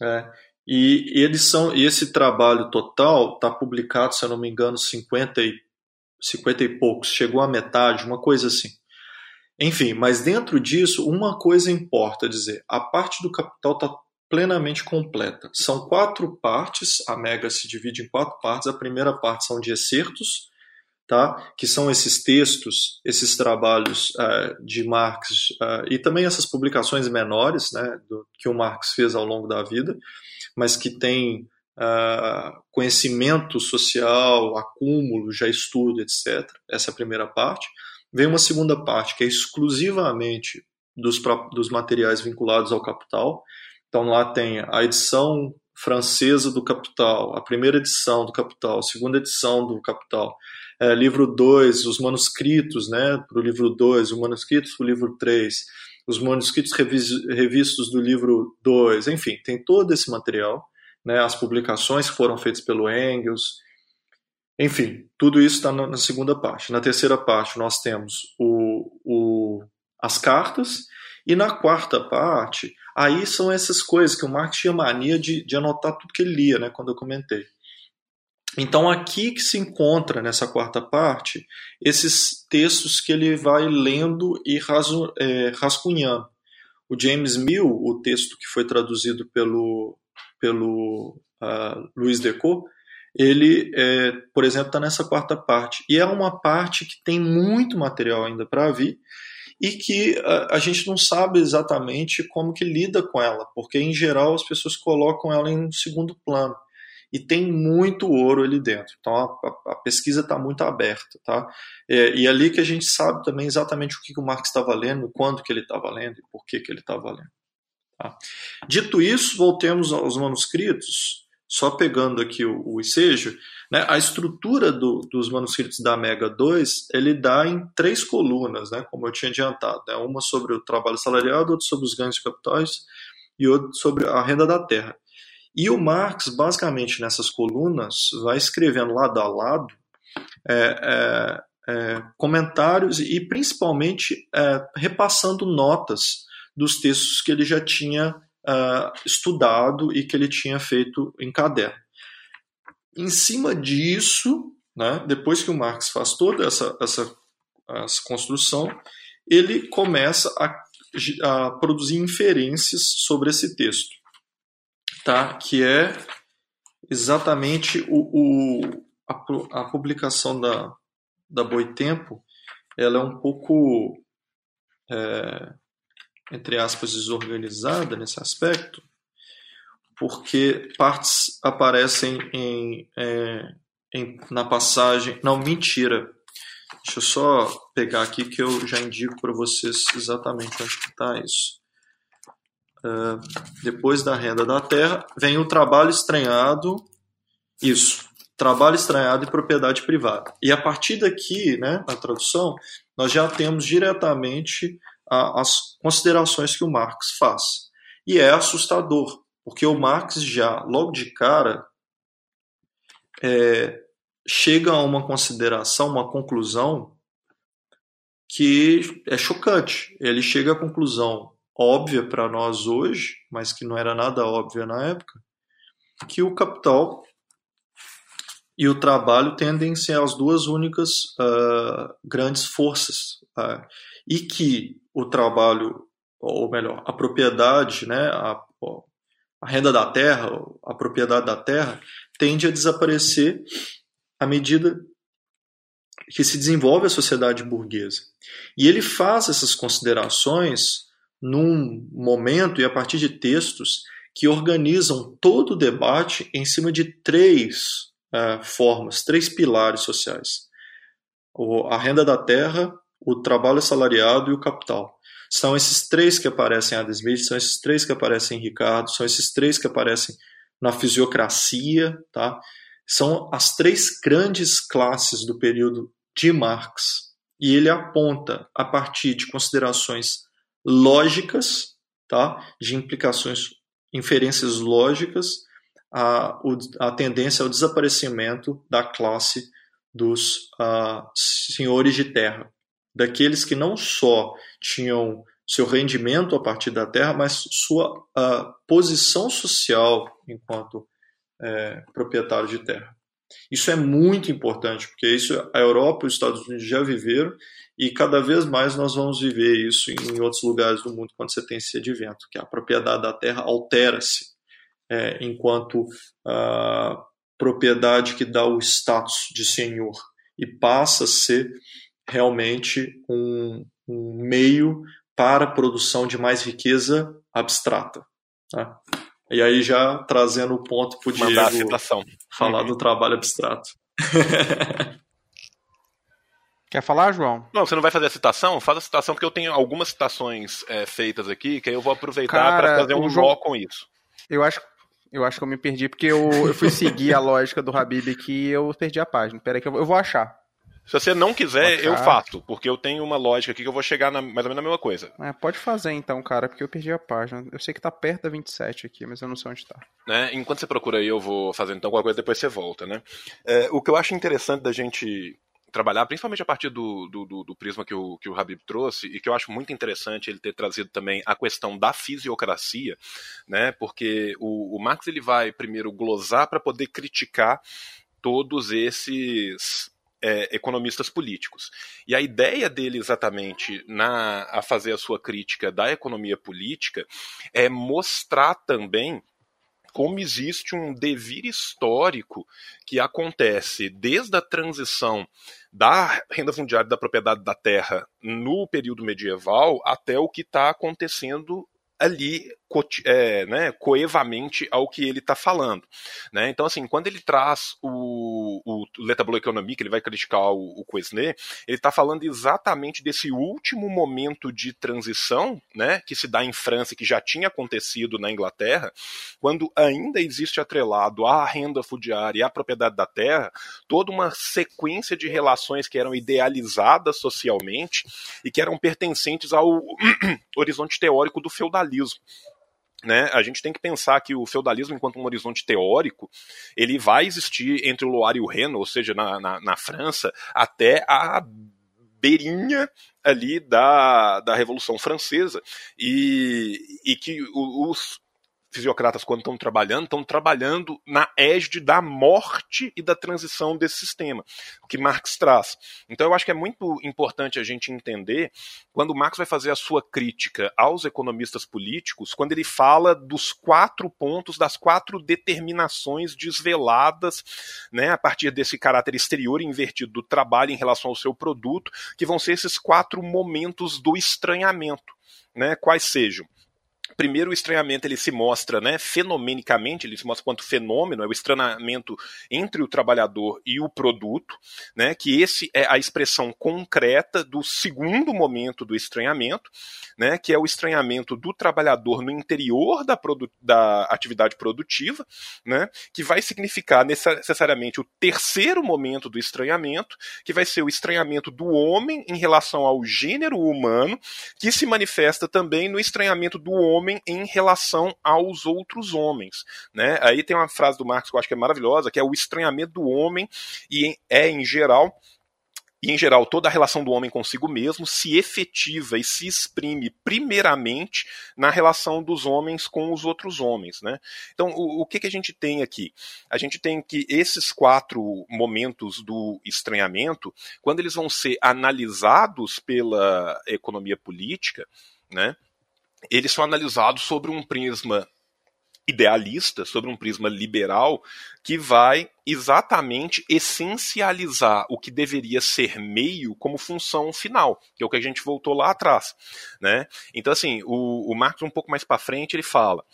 É, e, eles são, e esse trabalho total está publicado, se eu não me engano, cinquenta e poucos, chegou à metade, uma coisa assim. Enfim, mas dentro disso, uma coisa importa dizer, a parte do capital está plenamente completa. São quatro partes, a Mega se divide em quatro partes. A primeira parte são de excertos, tá? Que são esses textos, esses trabalhos uh, de Marx uh, e também essas publicações menores, né, do, que o Marx fez ao longo da vida, mas que tem uh, conhecimento social, acúmulo, já estudo, etcétera. Essa é a primeira parte. Vem uma segunda parte, que é exclusivamente dos, dos materiais vinculados ao capital. Então lá tem a edição francesa do Capital, a primeira edição do Capital, a segunda edição do Capital, é, livro dois, os manuscritos, né, para o livro dois, os manuscritos para o livro três, os manuscritos revistos do livro dois, enfim, tem todo esse material, né, as publicações que foram feitas pelo Engels, enfim, tudo isso está na segunda parte. Na terceira parte nós temos o, o, as cartas, e na quarta parte, aí são essas coisas que o Marx tinha mania de, de anotar tudo que ele lia, né, quando eu comentei. Então aqui que se encontra, nessa quarta parte, esses textos que ele vai lendo e raso, é, rascunhando. O James Mill, o texto que foi traduzido pelo, pelo uh, Louis Decaux, ele, é, por exemplo, está nessa quarta parte. E é uma parte que tem muito material ainda para vir, e que a, a gente não sabe exatamente como que lida com ela, porque, em geral, as pessoas colocam ela em um segundo plano. E tem muito ouro ali dentro. Então, a, a, a pesquisa está muito aberta. Tá? É, e é ali que a gente sabe também exatamente o que, que o Marx estava lendo, quando que ele estava lendo e por que, que ele estava lendo. Tá? Dito isso, voltemos aos manuscritos. Só pegando aqui o, o ensejo, né, a estrutura do, dos manuscritos da Mega dois, ele dá em três colunas, né, como eu tinha adiantado. Né, uma sobre o trabalho salariado, outra sobre os ganhos de capitais e outra sobre a renda da terra. E o Marx, basicamente, nessas colunas, vai escrevendo lado a lado é, é, é, comentários e, principalmente, é, repassando notas dos textos que ele já tinha Uh, estudado e que ele tinha feito em caderno. Em cima disso, né, depois que o Marx faz toda essa, essa, essa construção, ele começa a, a produzir inferências sobre esse texto, tá? Que é exatamente o, o, a, a publicação da, da Boitempo. Ela é um pouco... É, entre aspas, desorganizada nesse aspecto, porque partes aparecem em, é, em, na passagem... Não, mentira. Deixa eu só pegar aqui que eu já indico para vocês exatamente onde está isso. Uh, depois da renda da terra, vem o trabalho estranhado... Isso, trabalho estranhado e propriedade privada. E a partir daqui, né, na tradução, nós já temos diretamente... as considerações que o Marx faz. E é assustador, porque o Marx já, logo de cara, é, chega a uma consideração, uma conclusão que é chocante. Ele chega à conclusão óbvia para nós hoje, mas que não era nada óbvia na época, que o capital e o trabalho tendem a ser as duas únicas uh, grandes forças. Uh, e que o trabalho, ou melhor, a propriedade, né, a, a renda da terra, a propriedade da terra, tende a desaparecer à medida que se desenvolve a sociedade burguesa. E ele faz essas considerações num momento e a partir de textos que organizam todo o debate em cima de três uh, formas, três pilares sociais. O, a renda da terra, o trabalho assalariado e o capital. São esses três que aparecem em Adam Smith, são esses três que aparecem em Ricardo, são esses três que aparecem na fisiocracia. Tá? São as três grandes classes do período de Marx. E ele aponta, a partir de considerações lógicas, tá? De implicações, inferências lógicas, a, a tendência ao desaparecimento da classe dos uh, senhores de terra. Daqueles que não só tinham seu rendimento a partir da terra, mas sua uh, posição social enquanto é, proprietário de terra. Isso é muito importante, porque isso a Europa e os Estados Unidos já viveram, e cada vez mais nós vamos viver isso em outros lugares do mundo, quando você tem esse advento, que a propriedade da terra altera-se é, enquanto uh, propriedade que dá o status de senhor, e passa a ser... realmente um, um meio para a produção de mais riqueza abstrata. Né? E aí já trazendo o ponto para o Diego falar uhum. do trabalho abstrato. Quer falar, João? Não, você não vai fazer a citação? Faz a citação, porque eu tenho algumas citações é, feitas aqui, que aí eu vou aproveitar para fazer um João... nó com isso. Eu acho, eu acho que eu me perdi, porque eu, eu fui seguir a lógica do Habib, que eu perdi a página. Espera aí que eu, eu vou achar. Se você não quiser, eu faço, porque eu tenho uma lógica aqui que eu vou chegar na, mais ou menos na mesma coisa. É, pode fazer então, cara, porque eu perdi a página. Eu sei que tá perto da vinte e sete aqui, mas eu não sei onde tá. Né? Enquanto você procura aí, eu vou fazendo então alguma coisa, depois você volta, né? É, o que eu acho interessante da gente trabalhar, principalmente a partir do, do, do, do prisma que o, que o Habib trouxe, e que eu acho muito interessante ele ter trazido também a questão da fisiocracia, né? Porque o, o Marx ele vai primeiro glosar para poder criticar todos esses... É, economistas políticos. E a ideia dele exatamente na, a fazer a sua crítica da economia política é mostrar também como existe um devir histórico que acontece desde a transição da renda fundiária da propriedade da terra no período medieval até o que está acontecendo ali, é, né, coevamente ao que ele está falando, né? Então, assim, quando ele traz o, o Le Tableau Économique, ele vai criticar o, o Quesnay, ele está falando exatamente desse último momento de transição, né, que se dá em França e que já tinha acontecido na Inglaterra, quando ainda existe atrelado à renda fundiária e à propriedade da terra toda uma sequência de relações que eram idealizadas socialmente e que eram pertencentes ao horizonte teórico do feudalismo. Né? A gente tem que pensar que o feudalismo, enquanto um horizonte teórico, ele vai existir entre o Loire e o Reno, ou seja, na, na, na França, até a beirinha ali da, da Revolução Francesa, e, e que os fisiocratas, quando estão trabalhando, estão trabalhando na égide da morte e da transição desse sistema, o que Marx traz. Então eu acho que é muito importante a gente entender, quando Marx vai fazer a sua crítica aos economistas políticos, quando ele fala dos quatro pontos, das quatro determinações desveladas, né, a partir desse caráter exterior e invertido do trabalho em relação ao seu produto, que vão ser esses quatro momentos do estranhamento, né, quais sejam. Primeiro, o estranhamento ele se mostra, né, fenomenicamente, ele se mostra quanto fenômeno, é o estranhamento entre o trabalhador e o produto, né, que esse é a expressão concreta do segundo momento do estranhamento, né, que é o estranhamento do trabalhador no interior da, produ- da atividade produtiva, né, que vai significar necessariamente o terceiro momento do estranhamento, que vai ser o estranhamento do homem em relação ao gênero humano, que se manifesta também no estranhamento do homem homem em relação aos outros homens, né? Aí tem uma frase do Marx que eu acho que é maravilhosa, que é o estranhamento do homem e é em geral e em geral toda a relação do homem consigo mesmo se efetiva e se exprime primeiramente na relação dos homens com os outros homens, né? Então o, o que, que a gente tem aqui? A gente tem que esses quatro momentos do estranhamento, quando eles vão ser analisados pela economia política, né, eles são analisados sobre um prisma idealista, sobre um prisma liberal, que vai exatamente essencializar o que deveria ser meio como função final, que é o que a gente voltou lá atrás, né? Então, assim, o, o Marx, um pouco mais para frente, ele fala...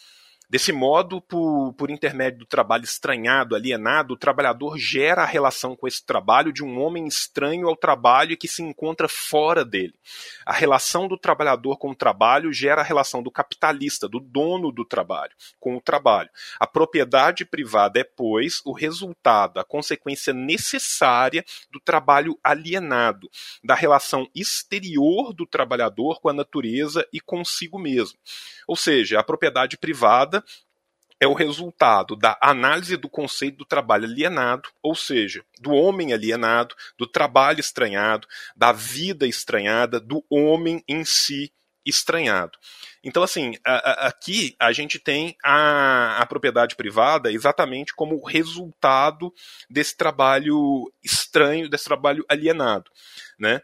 Desse modo, por, por intermédio do trabalho estranhado, alienado, o trabalhador gera a relação com esse trabalho de um homem estranho ao trabalho e que se encontra fora dele. A relação do trabalhador com o trabalho gera a relação do capitalista, do dono do trabalho, com o trabalho. A propriedade privada é, pois, o resultado, a consequência necessária do trabalho alienado, da relação exterior do trabalhador com a natureza e consigo mesmo. Ou seja, a propriedade privada é o resultado da análise do conceito do trabalho alienado, ou seja, do homem alienado, do trabalho estranhado, da vida estranhada, do homem em si estranhado. Então, assim, a, a, aqui a gente tem a, a propriedade privada exatamente como resultado desse trabalho estranho, desse trabalho alienado, né?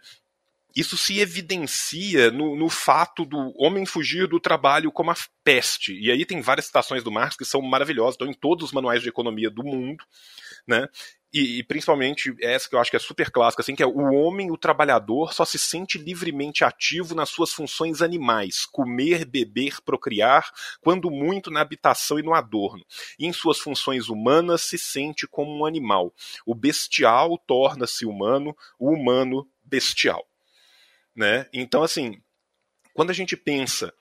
Isso se evidencia no, no fato do homem fugir do trabalho como a peste. E aí tem várias citações do Marx que são maravilhosas, estão em todos os manuais de economia do mundo, né? E, e principalmente essa que eu acho que é super clássica, assim, que é o homem, o trabalhador, só se sente livremente ativo nas suas funções animais, comer, beber, procriar, quando muito na habitação e no adorno. E em suas funções humanas se sente como um animal. O bestial torna-se humano, o humano bestial. Né? Então, assim, quando a gente pensa,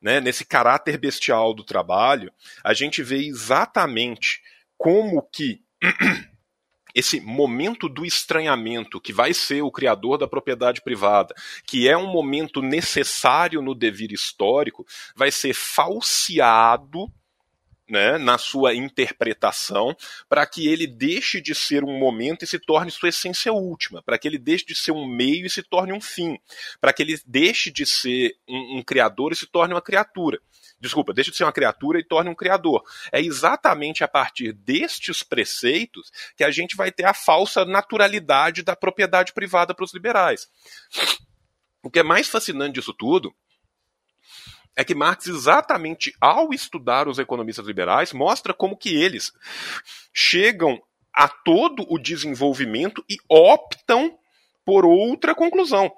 né, nesse caráter bestial do trabalho, a gente vê exatamente como que esse momento do estranhamento que vai ser o criador da propriedade privada, que é um momento necessário no devir histórico, vai ser falseado, né, na sua interpretação, para que ele deixe de ser um momento e se torne sua essência última, para que ele deixe de ser um meio e se torne um fim, para que ele deixe de ser um, um criador e se torne uma criatura. Desculpa, deixa de ser uma criatura e torna um criador. É exatamente a partir destes preceitos que a gente vai ter a falsa naturalidade da propriedade privada para os liberais. O que é mais fascinante disso tudo é que Marx, exatamente ao estudar os economistas liberais, mostra como que eles chegam a todo o desenvolvimento e optam por outra conclusão.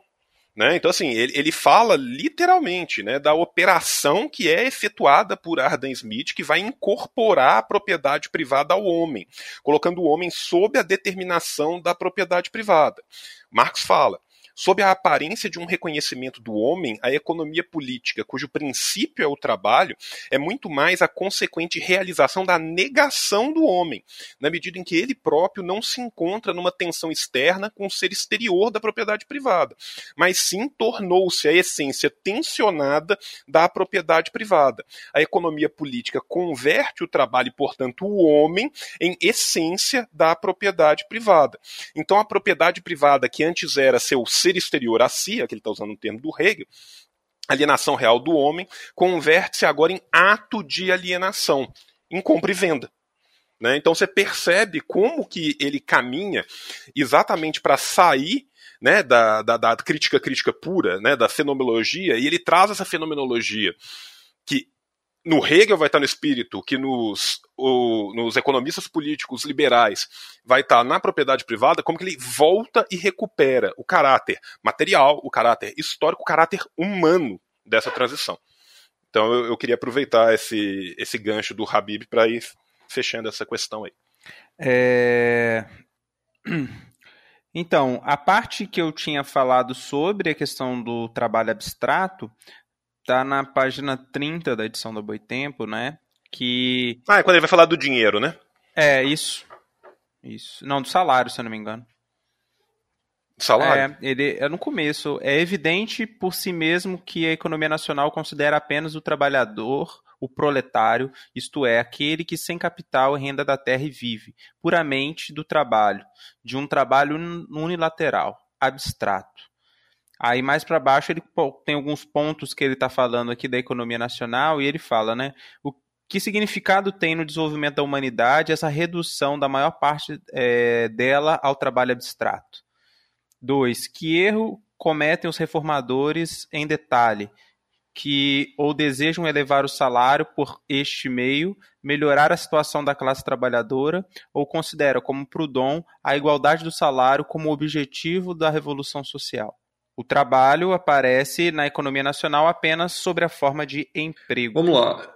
Né? Então, assim, ele, ele fala literalmente, né, da operação que é efetuada por Adam Smith, que vai incorporar a propriedade privada ao homem, colocando o homem sob a determinação da propriedade privada. Marx fala: sob a aparência de um reconhecimento do homem, a economia política, cujo princípio é o trabalho, é muito mais a consequente realização da negação do homem, na medida em que ele próprio não se encontra numa tensão externa com o ser exterior da propriedade privada, mas sim tornou-se a essência tensionada da propriedade privada. A economia política converte o trabalho, e, portanto, o homem em essência da propriedade privada. Então, a propriedade privada, que antes era seu ser exterior a si, aqui ele está usando o termo do Hegel, alienação real do homem, converte-se agora em ato de alienação, em compra e venda. Né? Então você percebe como que ele caminha exatamente para sair, né, da, da, da crítica crítica pura, né, da fenomenologia, e ele traz essa fenomenologia que no Hegel vai estar no espírito, que nos, o, nos economistas políticos liberais vai estar na propriedade privada, como que ele volta e recupera o caráter material, o caráter histórico, o caráter humano dessa transição. Então eu, eu queria aproveitar esse, esse gancho do Habib para ir fechando essa questão aí. É... Então, a parte que eu tinha falado sobre a questão do trabalho abstrato tá na página trinta da edição da Boitempo, né? Que... Ah, é quando ele vai falar do dinheiro, né? É, isso. Isso. Não, do salário, se eu não me engano. Salário? É, ele, é no começo. É evidente por si mesmo que a economia nacional considera apenas o trabalhador, o proletário, isto é, aquele que sem capital e renda da terra e vive, puramente do trabalho, de um trabalho unilateral, abstrato. Aí mais para baixo ele tem alguns pontos que ele está falando aqui da economia nacional e ele fala, né, o que significado tem no desenvolvimento da humanidade essa redução da maior parte é, dela ao trabalho abstrato. Dois, que erro cometem os reformadores em detalhe, que ou desejam elevar o salário por este meio, melhorar a situação da classe trabalhadora, ou considera, como Proudhon, a igualdade do salário como objetivo da revolução social. O trabalho aparece na economia nacional apenas sobre a forma de emprego. Vamos lá.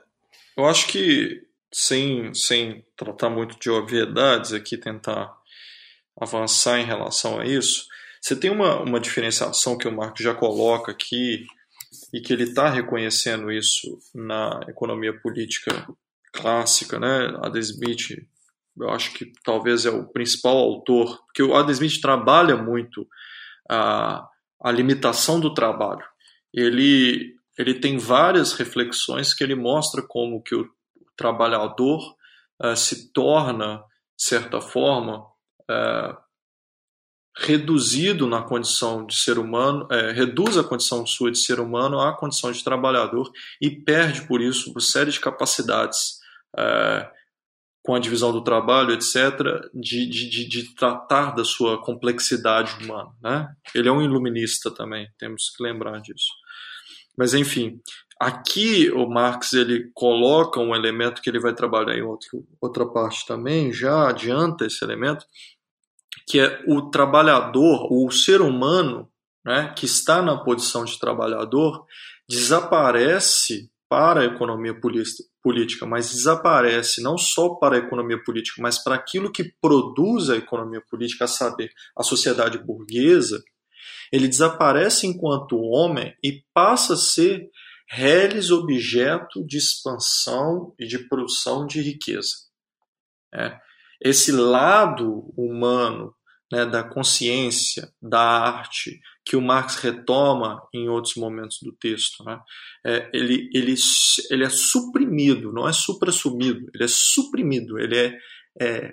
Eu acho que, sem, sem tratar muito de obviedades aqui, tentar avançar em relação a isso, você tem uma, uma diferenciação que o Marx já coloca aqui e que ele está reconhecendo isso na economia política clássica, né? Adam Smith, eu acho que talvez é o principal autor, porque o Adam Smith trabalha muito a... a limitação do trabalho. Ele, ele tem várias reflexões que ele mostra como que o trabalhador uh, se torna, de certa forma, uh, reduzido na condição de ser humano, uh, reduz a condição sua de ser humano à condição de trabalhador e perde, por isso, uma série de capacidades uh, com a divisão do trabalho, etcétera, de, de, de tratar da sua complexidade humana. Né? Ele é um iluminista também, temos que lembrar disso. Mas, enfim, aqui o Marx ele coloca um elemento que ele vai trabalhar em outro, outra parte também, já adianta esse elemento, que é o trabalhador, o ser humano, né, que está na posição de trabalhador, desaparece para a economia política, mas desaparece não só para a economia política, mas para aquilo que produz a economia política, a saber, a sociedade burguesa, ele desaparece enquanto homem e passa a ser reles objeto de expansão e de produção de riqueza. É. Esse lado humano, né, da consciência, da arte, que o Marx retoma em outros momentos do texto, né, é, ele, ele, ele é suprimido, não é suprassumido, ele é suprimido, ele é, é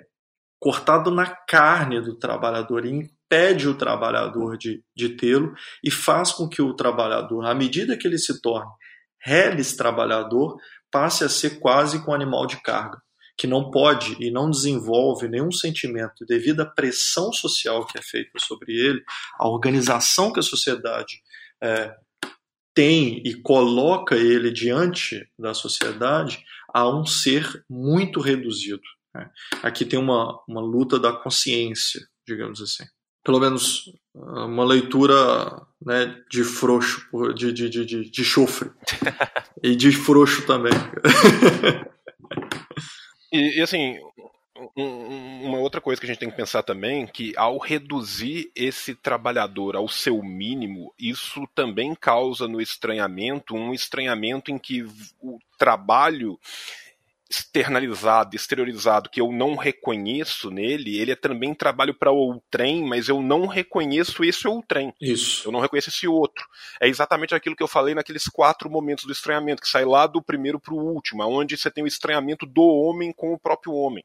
cortado na carne do trabalhador e impede o trabalhador de, de tê-lo e faz com que o trabalhador, à medida que ele se torne reles trabalhador, passe a ser quase que um animal de carga, que não pode e não desenvolve nenhum sentimento devido à pressão social que é feita sobre ele, à organização que a sociedade é, tem e coloca ele diante da sociedade, a um ser muito reduzido. Né? Aqui tem uma, uma luta da consciência, digamos assim. Pelo menos uma leitura, né, de frouxo, de, de, de, de, de chofre. E de frouxo também. E, e assim, um, uma outra coisa que a gente tem que pensar também, que ao reduzir esse trabalhador ao seu mínimo, isso também causa no estranhamento, um estranhamento em que o trabalho externalizado, exteriorizado, que eu não reconheço nele, ele é também trabalho para outrem, mas eu não reconheço esse outrem. Isso. Eu não reconheço esse outro. É exatamente aquilo que eu falei naqueles quatro momentos do estranhamento, que sai lá do primeiro para o último, onde você tem o estranhamento do homem com o próprio homem.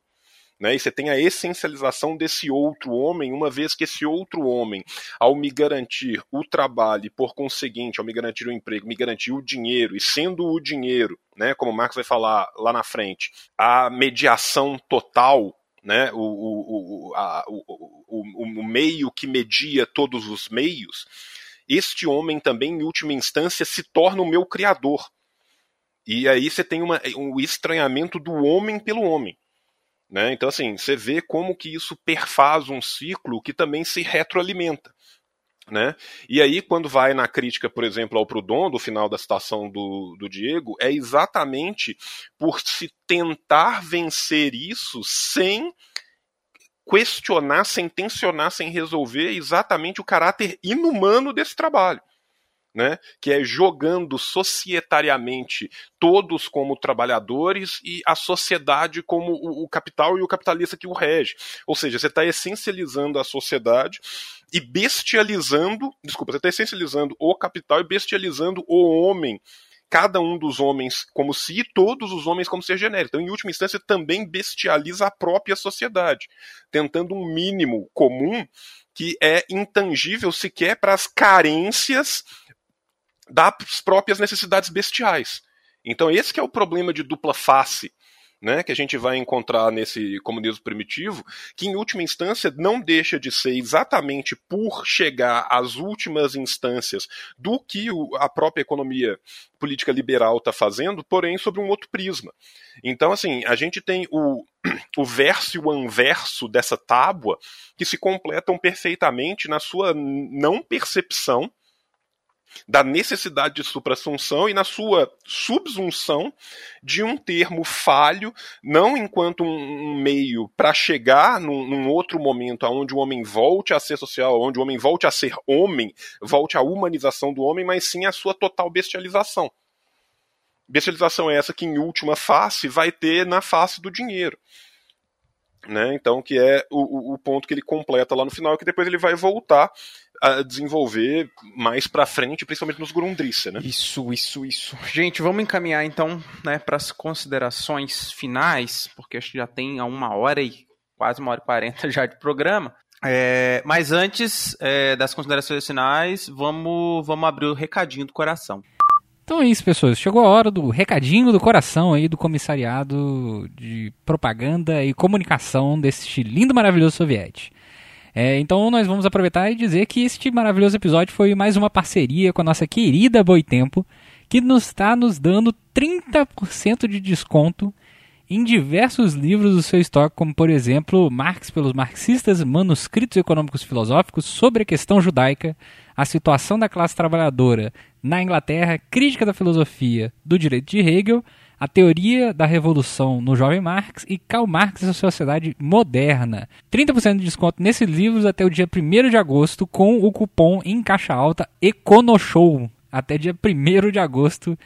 Né? E você tem a essencialização desse outro homem, uma vez que esse outro homem, ao me garantir o trabalho e, por conseguinte, ao me garantir o emprego, me garantir o dinheiro, e sendo o dinheiro, né, como o Marx vai falar lá na frente, a mediação total, né, o, o, o, a, o, o, o meio que media todos os meios, este homem também, em última instância, se torna o meu criador. E aí você tem uma, um estranhamento do homem pelo homem. Né? Então, assim, você vê como que isso perfaz um ciclo que também se retroalimenta. Né? E aí, quando vai na crítica, por exemplo, ao Proudhon, do final da citação do, do Diego, é exatamente por se tentar vencer isso sem questionar, sem tensionar, sem resolver exatamente o caráter inumano desse trabalho. Né, que é jogando societariamente todos como trabalhadores e a sociedade como o, o capital e o capitalista que o rege. Ou seja, você está essencializando a sociedade e bestializando, desculpa, você está essencializando o capital e bestializando o homem, cada um dos homens como si e todos os homens como ser genérico. Então, em última instância, também bestializa a própria sociedade, tentando um mínimo comum que é intangível sequer para as carências das próprias necessidades bestiais. Então esse que é o problema de dupla face, né, que a gente vai encontrar nesse comunismo primitivo, que em última instância não deixa de ser exatamente por chegar às últimas instâncias do que o, a própria economia política liberal está fazendo, porém sobre um outro prisma. Então assim, a gente tem o, o verso e o anverso dessa tábua que se completam perfeitamente na sua não percepção da necessidade de suprassunção e na sua subsunção de um termo falho, não enquanto um meio para chegar num, num outro momento onde o homem volte a ser social, onde o homem volte a ser homem, volte à humanização do homem, mas sim à sua total bestialização. Bestialização é essa que em última face vai ter na face do dinheiro. Né? Então, que é o, o ponto que ele completa lá no final, que depois ele vai voltar a desenvolver mais pra frente, principalmente nos Grundrisse, né? Isso, isso, isso. Gente, vamos encaminhar então, né, para as considerações finais, porque acho que já tem a uma hora e quase uma hora e quarenta já de programa. É, mas antes é, das considerações finais, vamos, vamos abrir o recadinho do coração. Então é isso, pessoas. Chegou a hora do recadinho do coração aí do comissariado de propaganda e comunicação deste lindo, maravilhoso soviético. É, então nós vamos aproveitar e dizer que este maravilhoso episódio foi mais uma parceria com a nossa querida Boitempo, que nos está nos dando trinta por cento de desconto em diversos livros do seu estoque, como por exemplo Marx pelos Marxistas, Manuscritos Econômicos e Filosóficos, Sobre a Questão Judaica, A Situação da Classe Trabalhadora na Inglaterra, Crítica da Filosofia do Direito de Hegel, A Teoria da Revolução no Jovem Marx e Karl Marx e a Sociedade Moderna. trinta por cento de desconto nesses livros até o dia primeiro de agosto com o cupom em caixa alta ECONOSHOW até dia primeiro de agosto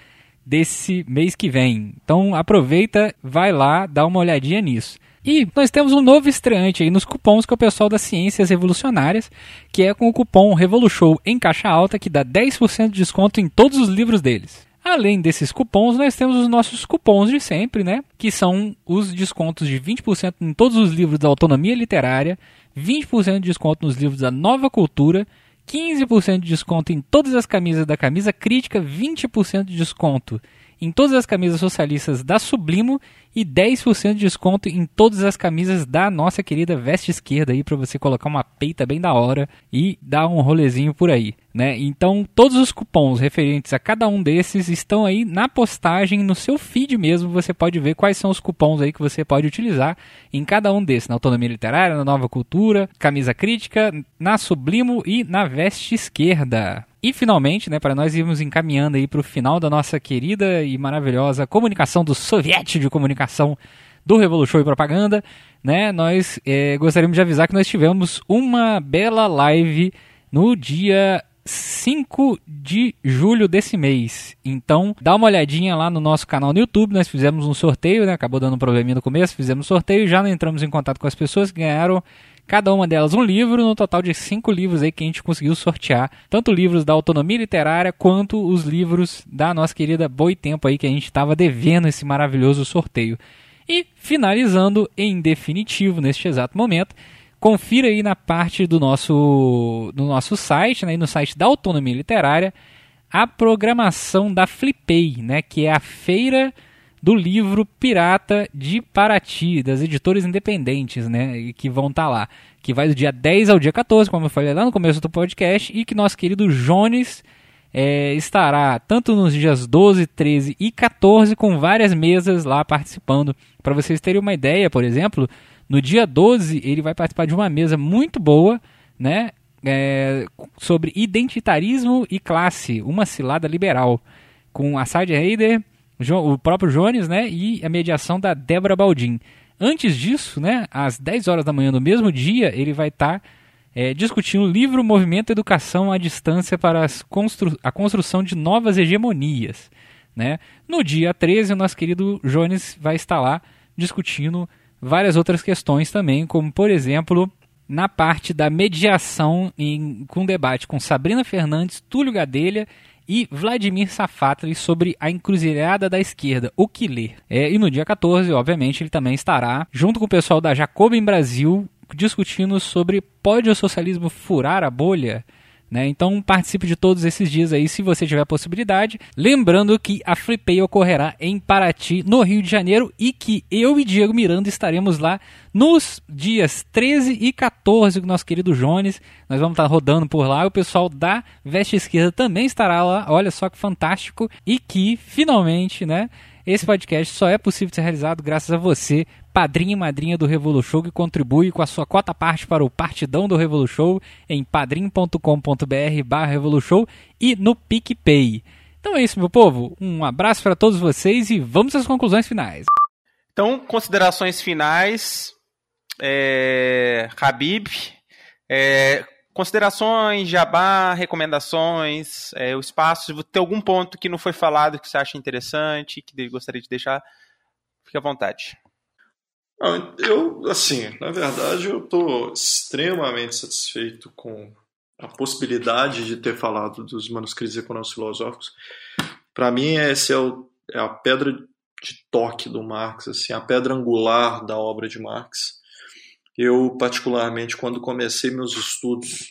desse mês que vem. Então aproveita, vai lá, dá uma olhadinha nisso. E nós temos um novo estreante aí nos cupons, que é o pessoal das Ciências Revolucionárias, que é com o cupom Revolushow em caixa alta, que dá dez por cento de desconto em todos os livros deles. Além desses cupons, nós temos os nossos cupons de sempre, né? Que são os descontos de vinte por cento em todos os livros da Autonomia Literária, vinte por cento de desconto nos livros da Nova Cultura, quinze por cento de desconto em todas as camisas da Camisa Crítica, vinte por cento de desconto em todas as camisas socialistas da Sublimo e dez por cento de desconto em todas as camisas da nossa querida Veste Esquerda, aí para você colocar uma peita bem da hora e dar um rolezinho por aí, né? Então, todos os cupons referentes a cada um desses estão aí na postagem, no seu feed mesmo, você pode ver quais são os cupons aí que você pode utilizar em cada um desses, na Autonomia Literária, na Nova Cultura, Camisa Crítica, na Sublimo e na Veste Esquerda. E finalmente, né, para nós irmos encaminhando aí para o final da nossa querida e maravilhosa comunicação do Soviete de Comunicação do Revolushow e Propaganda, né, nós é, gostaríamos de avisar que nós tivemos uma bela live no dia cinco de julho desse mês. Então, dá uma olhadinha lá no nosso canal no YouTube, nós fizemos um sorteio, né, acabou dando um probleminha no começo, fizemos um sorteio, já entramos em contato com as pessoas que ganharam cada uma delas um livro, no total de cinco livros aí que a gente conseguiu sortear, tanto livros da Autonomia Literária quanto os livros da nossa querida Boitempo aí, que a gente estava devendo esse maravilhoso sorteio. E finalizando em definitivo neste exato momento, confira aí na parte do nosso, do nosso site, né, no site da Autonomia Literária, a programação da Flipei, né, que é a feira do livro pirata de Paraty, das editoras independentes, né, que vão estar tá lá, que vai do dia dez ao dia quatorze, como eu falei lá no começo do podcast, e que nosso querido Jones é, estará tanto nos dias doze, treze e quatorze, com várias mesas lá participando. Para vocês terem uma ideia, por exemplo, no dia doze ele vai participar de uma mesa muito boa, né, é, sobre identitarismo e classe, uma cilada liberal, com a Side Raider, o próprio Jones, né, e a mediação da Débora Baldin. Antes disso, né, às dez horas da manhã do mesmo dia, ele vai estar tá, é, discutindo o livro Movimento e Educação à Distância para as constru- a Construção de Novas Hegemonias, né. No dia treze, o nosso querido Jones vai estar lá discutindo várias outras questões também, como, por exemplo, na parte da mediação em, com debate com Sabrina Fernandes, Túlio Gadelha e Vladimir Safatle sobre a encruzilhada da esquerda, o que ler. É, e no dia quatorze, obviamente, ele também estará, junto com o pessoal da Jacobin Brasil, discutindo sobre pode o socialismo furar a bolha? Né? Então participe de todos esses dias aí, se você tiver a possibilidade. Lembrando que a Flipei ocorrerá em Paraty, no Rio de Janeiro, e que eu e Diego Miranda estaremos lá nos dias treze e quatorze com o nosso querido Jones. Nós vamos estar rodando por lá. O pessoal da Veste Esquerda também estará lá. Olha só que fantástico. E que finalmente, né, esse podcast só é possível ser realizado graças a você, padrinho e madrinha do Revolushow, que contribui com a sua cota parte para o Partidão do Revolushow em padrim ponto com ponto b r barra Revolushow e no PicPay. Então é isso, meu povo. Um abraço para todos vocês e vamos às conclusões finais. Então, considerações finais, é... Habib, é... considerações, jabá, recomendações, é... o espaço, tem algum ponto que não foi falado que você acha interessante, que gostaria de deixar, fique à vontade. Eu, assim, na verdade eu estou extremamente satisfeito com a possibilidade de ter falado dos manuscritos econômicos e filosóficos. Para mim, essa é, o, é a pedra de toque do Marx, assim, a pedra angular da obra de Marx. Eu, particularmente, quando comecei meus estudos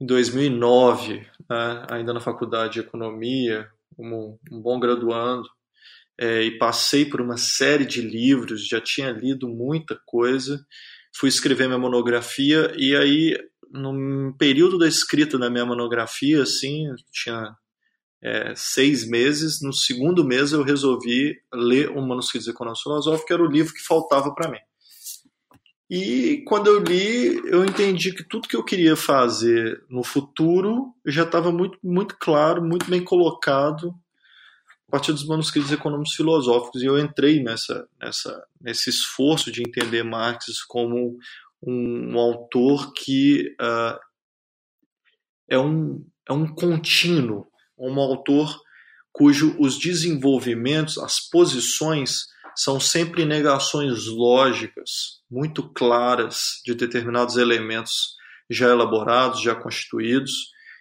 em dois mil e nove, né, ainda na Faculdade de Economia, como um bom graduando, É, e passei por uma série de livros, já tinha lido muita coisa, fui escrever minha monografia, e aí, no período da escrita da minha monografia, assim, tinha é, seis meses, no segundo mês eu resolvi ler o Manuscritos Econômicos e Filosóficos, que era o livro que faltava para mim. E quando eu li, eu entendi que tudo que eu queria fazer no futuro já estava muito, muito claro, muito bem colocado, a partir dos manuscritos econômicos filosóficos, e eu entrei nessa, nessa, nesse esforço de entender Marx como um, um autor que uh, é, um, é um contínuo, um autor cujo os desenvolvimentos, as posições são sempre negações lógicas muito claras de determinados elementos já elaborados, já constituídos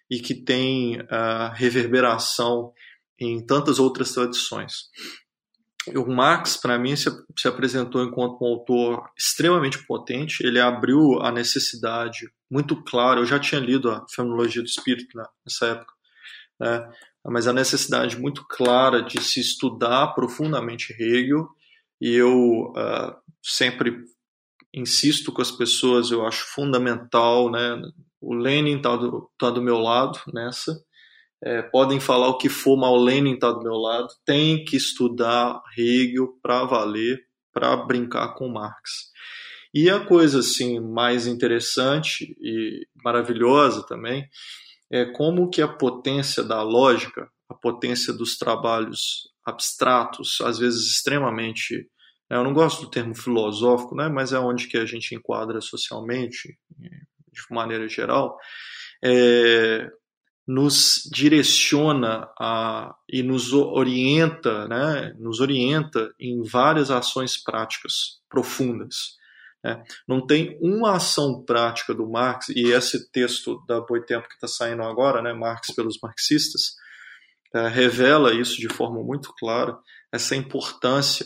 e que têm uh, reverberação em tantas outras tradições. O Marx, para mim, se, se apresentou enquanto um autor extremamente potente. Ele abriu a necessidade muito clara. Eu já tinha lido a Fenomenologia do Espírito né, nessa época, né, mas a necessidade muito clara de se estudar profundamente Hegel. E eu uh, sempre insisto com as pessoas, eu acho fundamental, né, o Lenin está do, tá do meu lado nessa. É, podem falar o que for, mas o Lenin está do meu lado. Tem que estudar Hegel para valer, para brincar com Marx. E a coisa assim, mais interessante e maravilhosa também é como que a potência da lógica, a potência dos trabalhos abstratos, às vezes extremamente... Eu não gosto do termo filosófico, né, mas é onde que a gente enquadra socialmente, de maneira geral, é... nos direciona a, e nos orienta, né, nos orienta em várias ações práticas profundas. Né? Não tem uma ação prática do Marx, e esse texto da Boitempo que está saindo agora, né, Marx pelos Marxistas, é, revela isso de forma muito clara, essa importância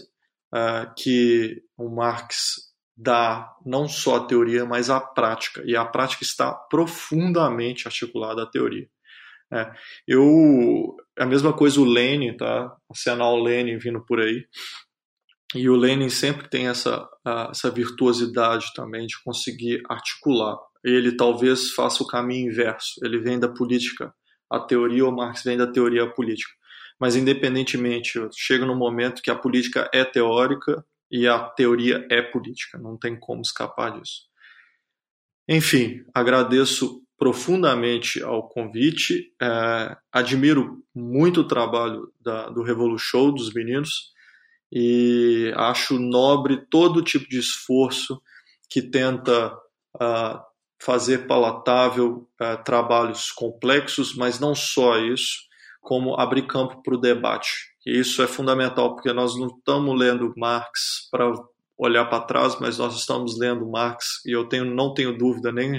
é, que o Marx dá não só à teoria, mas à prática. E a prática está profundamente articulada à teoria. É, eu, a mesma coisa o Lenin, tá? Assinar o Lenin vindo por aí, e o Lenin sempre tem essa, essa virtuosidade também de conseguir articular. Ele talvez faça o caminho inverso, ele vem da política à teoria, ou Marx vem da teoria à política, mas independentemente, chega no momento que a política é teórica e a teoria é política, não tem como escapar disso. Enfim, agradeço profundamente ao convite, eh, admiro muito o trabalho da, do Revolushow, dos meninos, e acho nobre todo tipo de esforço que tenta ah, fazer palatável ah, trabalhos complexos, mas não só isso, como abrir campo para o debate. E isso é fundamental, porque nós não estamos lendo Marx para olhar para trás, mas nós estamos lendo Marx, e eu tenho, não tenho dúvida nem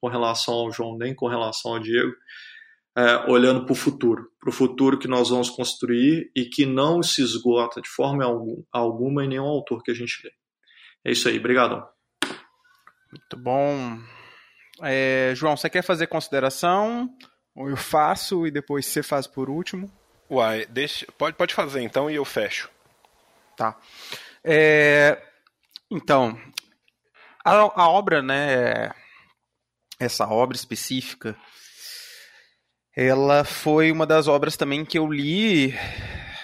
com relação ao João, nem com relação ao Diego, é, olhando para o futuro, para o futuro que nós vamos construir e que não se esgota de forma algum, alguma em nenhum autor que a gente lê. É isso aí, obrigado. Muito bom. É, João, você quer fazer consideração? Ou eu faço e depois você faz por último? Uai, deixa, pode, pode fazer então e eu fecho. Tá. É... Então, a, a obra, né, essa obra específica, ela foi uma das obras também que eu li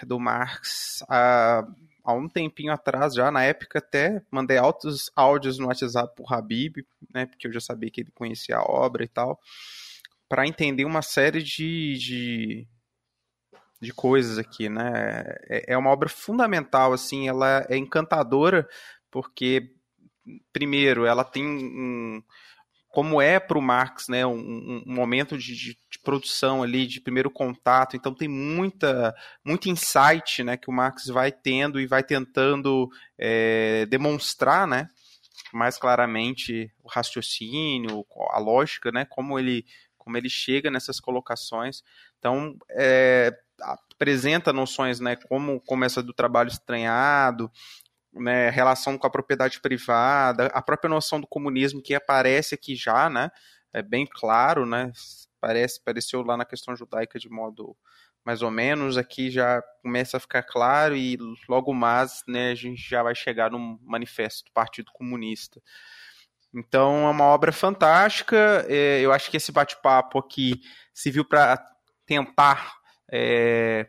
do Marx há, há um tempinho atrás já, na época até mandei altos áudios no WhatsApp pro Habib, né, porque eu já sabia que ele conhecia a obra e tal, para entender uma série de, de, de coisas aqui, né, é, é uma obra fundamental, assim, ela é encantadora, porque, primeiro, ela tem, um, como é para o Marx, né, um, um momento de, de, de produção ali, de primeiro contato, então tem muita, muito insight, né, que o Marx vai tendo e vai tentando é, demonstrar, né, mais claramente o raciocínio, a lógica, né, como ele, como ele chega nessas colocações. Então, é, apresenta noções, né, como, como essa do trabalho estranhado, né, relação com a propriedade privada, a própria noção do comunismo que aparece aqui já, né, é bem claro, né, parece, apareceu lá na Questão Judaica de modo mais ou menos, aqui já começa a ficar claro e logo mais, né, a gente já vai chegar no Manifesto do Partido Comunista. Então é uma obra fantástica, é, eu acho que esse bate-papo aqui serviu para tentar é,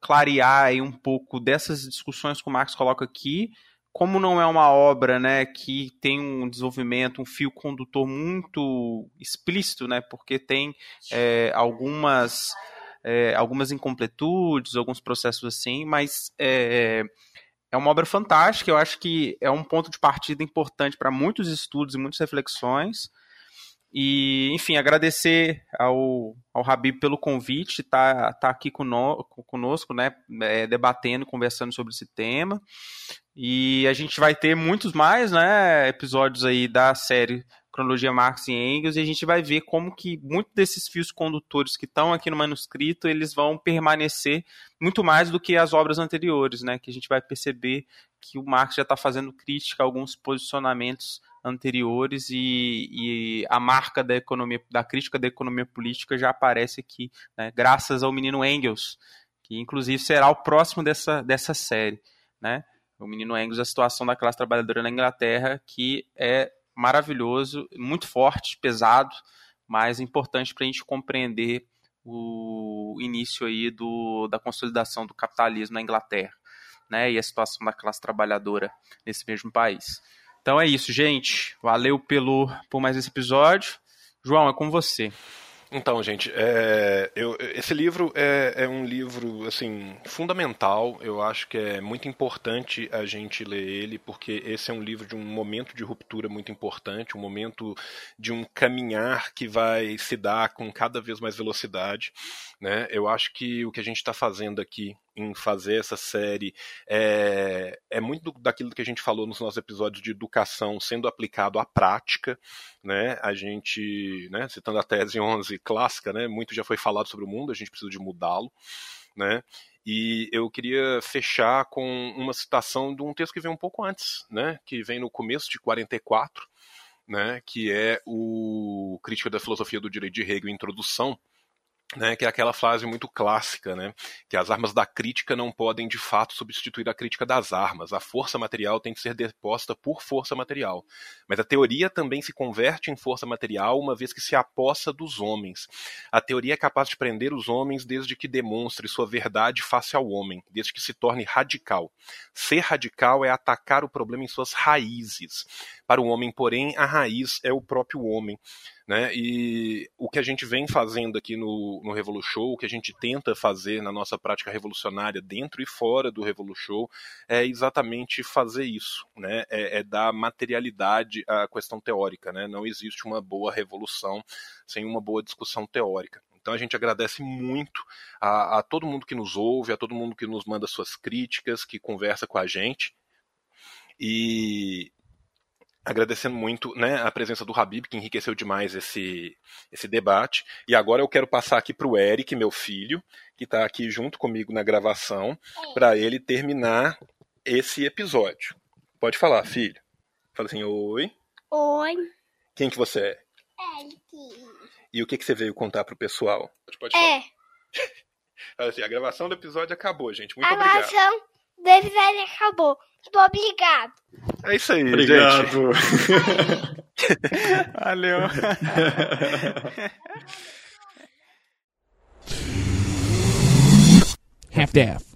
clarear aí um pouco dessas discussões que o Marx coloca aqui. Como não é uma obra, né, que tem um desenvolvimento, um fio condutor muito explícito, né, porque tem é, algumas, é, algumas incompletudes, alguns processos assim, mas é, é uma obra fantástica, eu acho que é um ponto de partida importante para muitos estudos e muitas reflexões. E, enfim, agradecer ao, ao Habib pelo convite, tá, tá aqui conosco, né, debatendo, conversando sobre esse tema. E a gente vai ter muitos mais, né, episódios aí da série Cronologia Marx e Engels, e a gente vai ver como que muitos desses fios condutores que estão aqui no manuscrito, eles vão permanecer muito mais do que as obras anteriores, né, que a gente vai perceber que o Marx já está fazendo crítica a alguns posicionamentos anteriores e, e a marca da economia, da crítica da economia política já aparece aqui, né, graças ao menino Engels, que inclusive será o próximo dessa, dessa série, né? O menino Engels, a situação da classe trabalhadora na Inglaterra, que é maravilhoso, muito forte, pesado, mas importante para a gente compreender o início aí do, da consolidação do capitalismo na Inglaterra, né, e a situação da classe trabalhadora nesse mesmo país. Então é isso, gente. Valeu pelo, por mais esse episódio. João, é com você. Então, gente, é, eu, esse livro é, é um livro assim, fundamental. Eu acho que é muito importante a gente ler ele, porque esse é um livro de um momento de ruptura muito importante, um momento de um caminhar que vai se dar com cada vez mais velocidade, né? Eu acho que o que a gente está fazendo aqui em fazer essa série é, é muito daquilo que a gente falou nos nossos episódios de educação sendo aplicado à prática, né? A gente, né, citando a tese onze clássica, né, muito já foi falado sobre o mundo, a gente precisa de mudá-lo, né? E eu queria fechar com uma citação de um texto que vem um pouco antes, né, que vem no começo de quarenta e quatro, né, que é o Crítica da Filosofia do Direito de Hegel, Introdução, né, que é aquela frase muito clássica, né, que as armas da crítica não podem de fato substituir a crítica das armas, a força material tem que ser deposta por força material, mas a teoria também se converte em força material uma vez que se apossa dos homens. A teoria é capaz de prender os homens desde que demonstre sua verdade face ao homem, desde que se torne radical. Ser radical é atacar o problema em suas raízes. Para o homem, porém, a raiz é o próprio homem, né? E o que a gente vem fazendo aqui no, no Revolushow, o que a gente tenta fazer na nossa prática revolucionária dentro e fora do Revolushow é exatamente fazer isso, né? é, é dar materialidade à questão teórica, né? Não existe uma boa revolução sem uma boa discussão teórica. Então a gente agradece muito a, a todo mundo que nos ouve, a todo mundo que nos manda suas críticas, que conversa com a gente, e agradecendo muito, né, a presença do Habib, que enriqueceu demais esse, esse debate. E agora eu quero passar aqui para o Eric, meu filho, que está aqui junto comigo na gravação, para ele terminar esse episódio. Pode falar, filho. Fala assim, oi. Oi. Quem que você é? Eric. E o que, que você veio contar para o pessoal? Pode falar. É. Fala assim, a gravação do episódio acabou, gente. Muito a obrigado. A gravação do episódio acabou. Muito obrigado. É isso aí, obrigado, gente. Valeu. Half-Death.